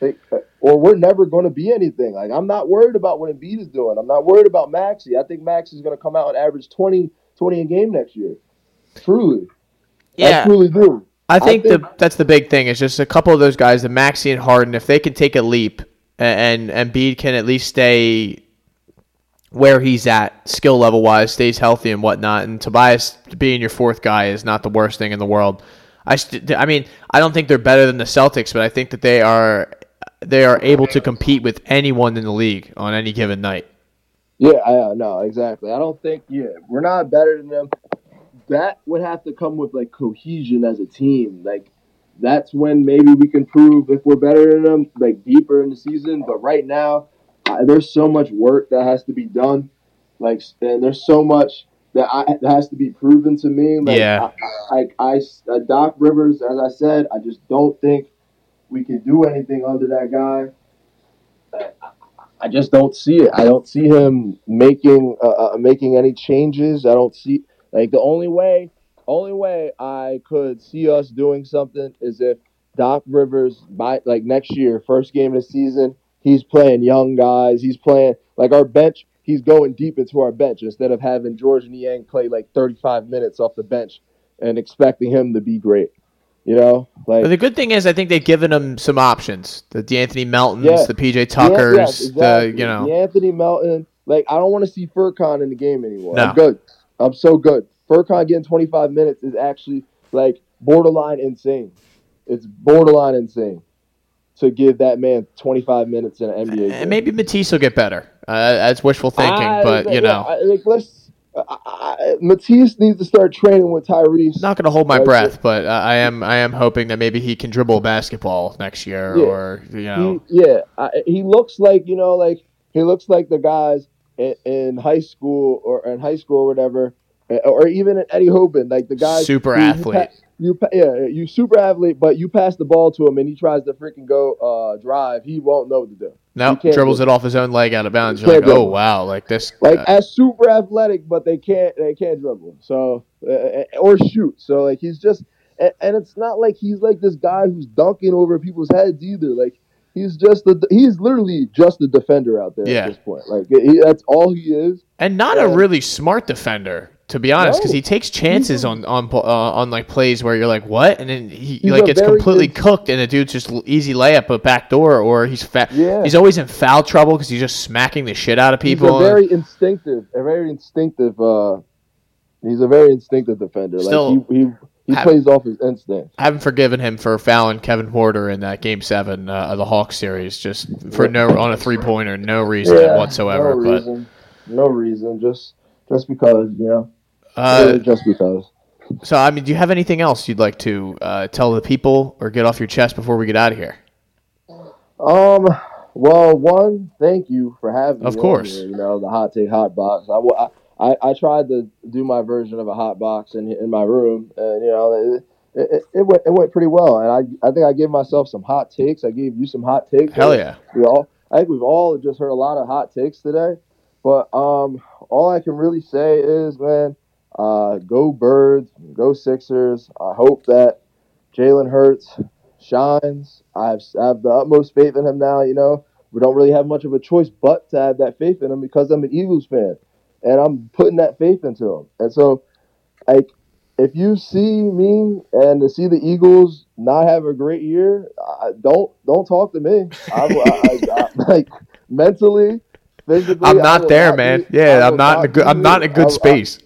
Like, or we're never going to be anything. Like, I'm not worried about what Embiid is doing. I'm not worried about Maxey. I think Maxey's going to come out and average twenty, twenty a game next year. Truly. Yeah. I truly do. I think, I think the, that's the big thing is just a couple of those guys, the Maxey and Harden, if they can take a leap and, and Embiid can at least stay where he's at skill level-wise, stays healthy and whatnot, and Tobias being your fourth guy is not the worst thing in the world. I, st- I mean, I don't think they're better than the Celtics, but I think that they are – they are able to compete with anyone in the league on any given night. Yeah, I, no, exactly. I don't think, yeah, we're not better than them. That would have to come with, like, cohesion as a team. Like, that's when maybe we can prove if we're better than them, like, deeper in the season. But right now, I, there's so much work that has to be done. Like, and there's so much that, I, that has to be proven to me. Like, yeah. Like, I, I, I uh, Doc Rivers, as I said, I just don't think we can do anything under that guy. I, I just don't see it. I don't see him making uh, uh, making any changes. I don't see like the only way, only way I could see us doing something is if Doc Rivers by like next year, first game of the season, he's playing young guys. He's playing like our bench. He's going deep into our bench instead of having George Niang play like thirty-five minutes off the bench and expecting him to be great. You know, like, but the good thing is, I think they've given him some options: the D'Anthony Meltons, yeah, the P J Tuckers, yeah, exactly. the you know, D'Anthony Melton. Like, I don't want to see Furkan in the game anymore. No. I'm good. I'm so good. Furkan getting twenty-five minutes is actually like borderline insane. It's borderline insane to give that man twenty-five minutes in an N B A game. And maybe Matisse will get better. Uh, that's wishful thinking, I, but you yeah, know, I, like let's. I, I, Matisse needs to start training with Tyrese. Not going to hold my like, breath, but uh, I am I am hoping that maybe he can dribble basketball next year, yeah. or you know, he, yeah, I, he looks like you know, like he looks like the guys in, in high school or in high school or whatever, or even in Eddie Hoban, like the guys super who, athlete. You, pa- you pa- yeah, you super athlete, but you pass the ball to him and he tries to freaking go uh, drive. He won't know what to do. No, nope, dribbles it off his own leg out of bounds. You're like, oh wow, like this. Like uh, as super athletic, but they can't they can't dribble. So uh, or shoot. So like he's just, and, and it's not like he's like this guy who's dunking over people's heads either. Like he's just the, he's literally just a defender out there yeah. at this point. Like he, that's all he is, and not and, a really smart defender. To be honest, because no. he takes chances on on uh, on like plays where you're like, what, and then he, he like gets completely cooked, and the dude's just easy layup, a back door, or he's fa- yeah. he's always in foul trouble because he's just smacking the shit out of people. He's a very instinctive, a very instinctive. Uh, he's a very instinctive defender. Still, like he he, he plays off his instinct. I haven't forgiven him for fouling Kevin Porter in that Game Seven uh, of the Hawks series, just for no on a three pointer, no reason yeah, whatsoever. No reason, but no reason, just just because you know. Uh, just because. So, I mean, do you have anything else you'd like to uh, tell the people or get off your chest before we get out of here? Um. Well, one, thank you for having me. Of course. Here, you know, the Hot Take Hot Box. I, I, I tried to do my version of a hot box in in my room, and you know, it it, it went it went pretty well. And I I think I gave myself some hot takes. I gave you some hot takes. Hell yeah. We all. I think we've all just heard a lot of hot takes today. But um, all I can really say is, man. Uh, go Birds, go Sixers. I hope that Jalen Hurts shines. I've, I have the utmost faith in him now, you know. We don't really have much of a choice but to have that faith in him because I'm an Eagles fan, and I'm putting that faith into him. And so, like, if you see me and to see the Eagles not have a great year, I, don't don't talk to me. I, I, I, I, like, mentally, physically. I'm not there, not man. Be, yeah, I'm not, not a good, I'm not in a good I, space. I,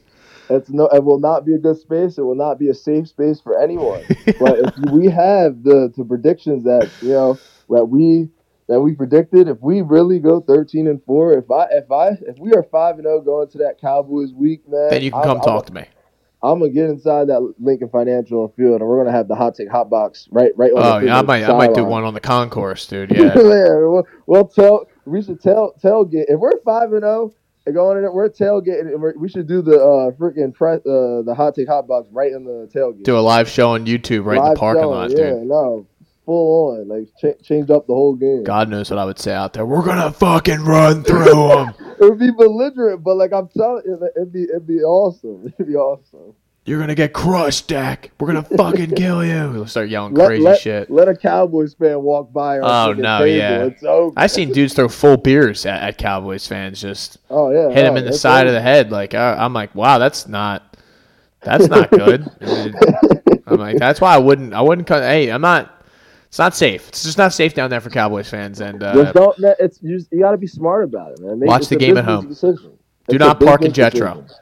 It's no, it will not be a good space. It will not be a safe space for anyone. But if we have the, the predictions that you know that we that we predicted, if we really go thirteen and four, if I if I if we are five and zero going to that Cowboys week, man, then you can come I'm, talk I'm, to me. I'm gonna get inside that Lincoln Financial Field, and we're gonna have the Hot Take Hot Box right right on. Oh the yeah, I might I might line. do one on the concourse, dude. Yeah, yeah we'll, we'll tell we should tell tailgate if we're five and zero. Going in, we're tailgating. We're, we should do the uh, freaking press, uh, the Hot Take Hot Box right in the tailgate. Do a live show on YouTube right live in the parking lot, yeah, dude. Yeah, no, full on, like ch- changed up the whole game. God knows what I would say out there. We're gonna fucking run through them. It would be belligerent, but like I'm telling you, it'd be it'd be awesome. It'd be awesome. You're gonna get crushed, Dak. We're gonna fucking kill you. We'll start yelling let, crazy let, shit. Let a Cowboys fan walk by. Or oh no, table. Yeah. It's over. I've seen dudes throw full beers at, at Cowboys fans. Just oh yeah, hit them no, in the side right. of the head. Like I, I'm like, wow, that's not, that's not good. I'm like, that's why I wouldn't. I wouldn't. Hey, I'm not. It's not safe. It's just not safe down there for Cowboys fans. And uh, just don't. It's you, you got to be smart about it, man. Make, watch the game at home. Decision. Do it's not park in Jetro.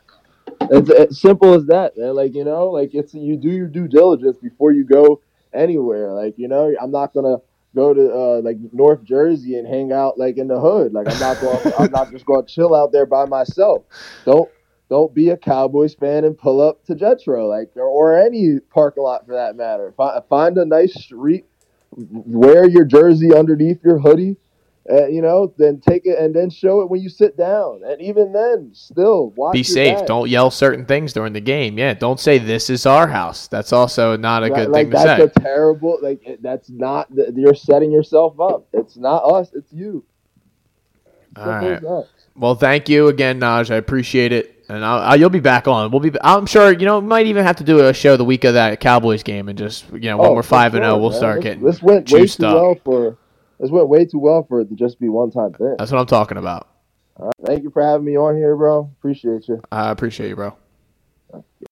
It's as simple as that, man. Like, you know, like it's you do your due diligence before you go anywhere. Like, you know, I'm not gonna go to uh, like North Jersey and hang out like in the hood. Like, I'm not going. I'm not just going to chill out there by myself. Don't don't be a Cowboys fan and pull up to Jetro, like or, or any parking lot for that matter. F- find a nice street, wear your jersey underneath your hoodie. Uh, you know, then take it and then show it when you sit down. And even then, still watch. Be safe. Back. Don't yell certain things during the game. Yeah, don't say this is our house. That's also not a right, good like thing to say. That's a terrible. Like that's not. You're setting yourself up. It's not us. It's you. All right. Well, thank you again, Naj. I appreciate it, and I'll, I'll, you'll be back on. We'll be. I'm sure. You know, might even have to do a show the week of that Cowboys game, and just you know, when oh, we're five sure, and zero, we'll man. start getting this went way too up. well for. This went way too well for it to just be one-time thing. That's what I'm talking about. All right, thank you for having me on here, bro. Appreciate you. I appreciate you, bro.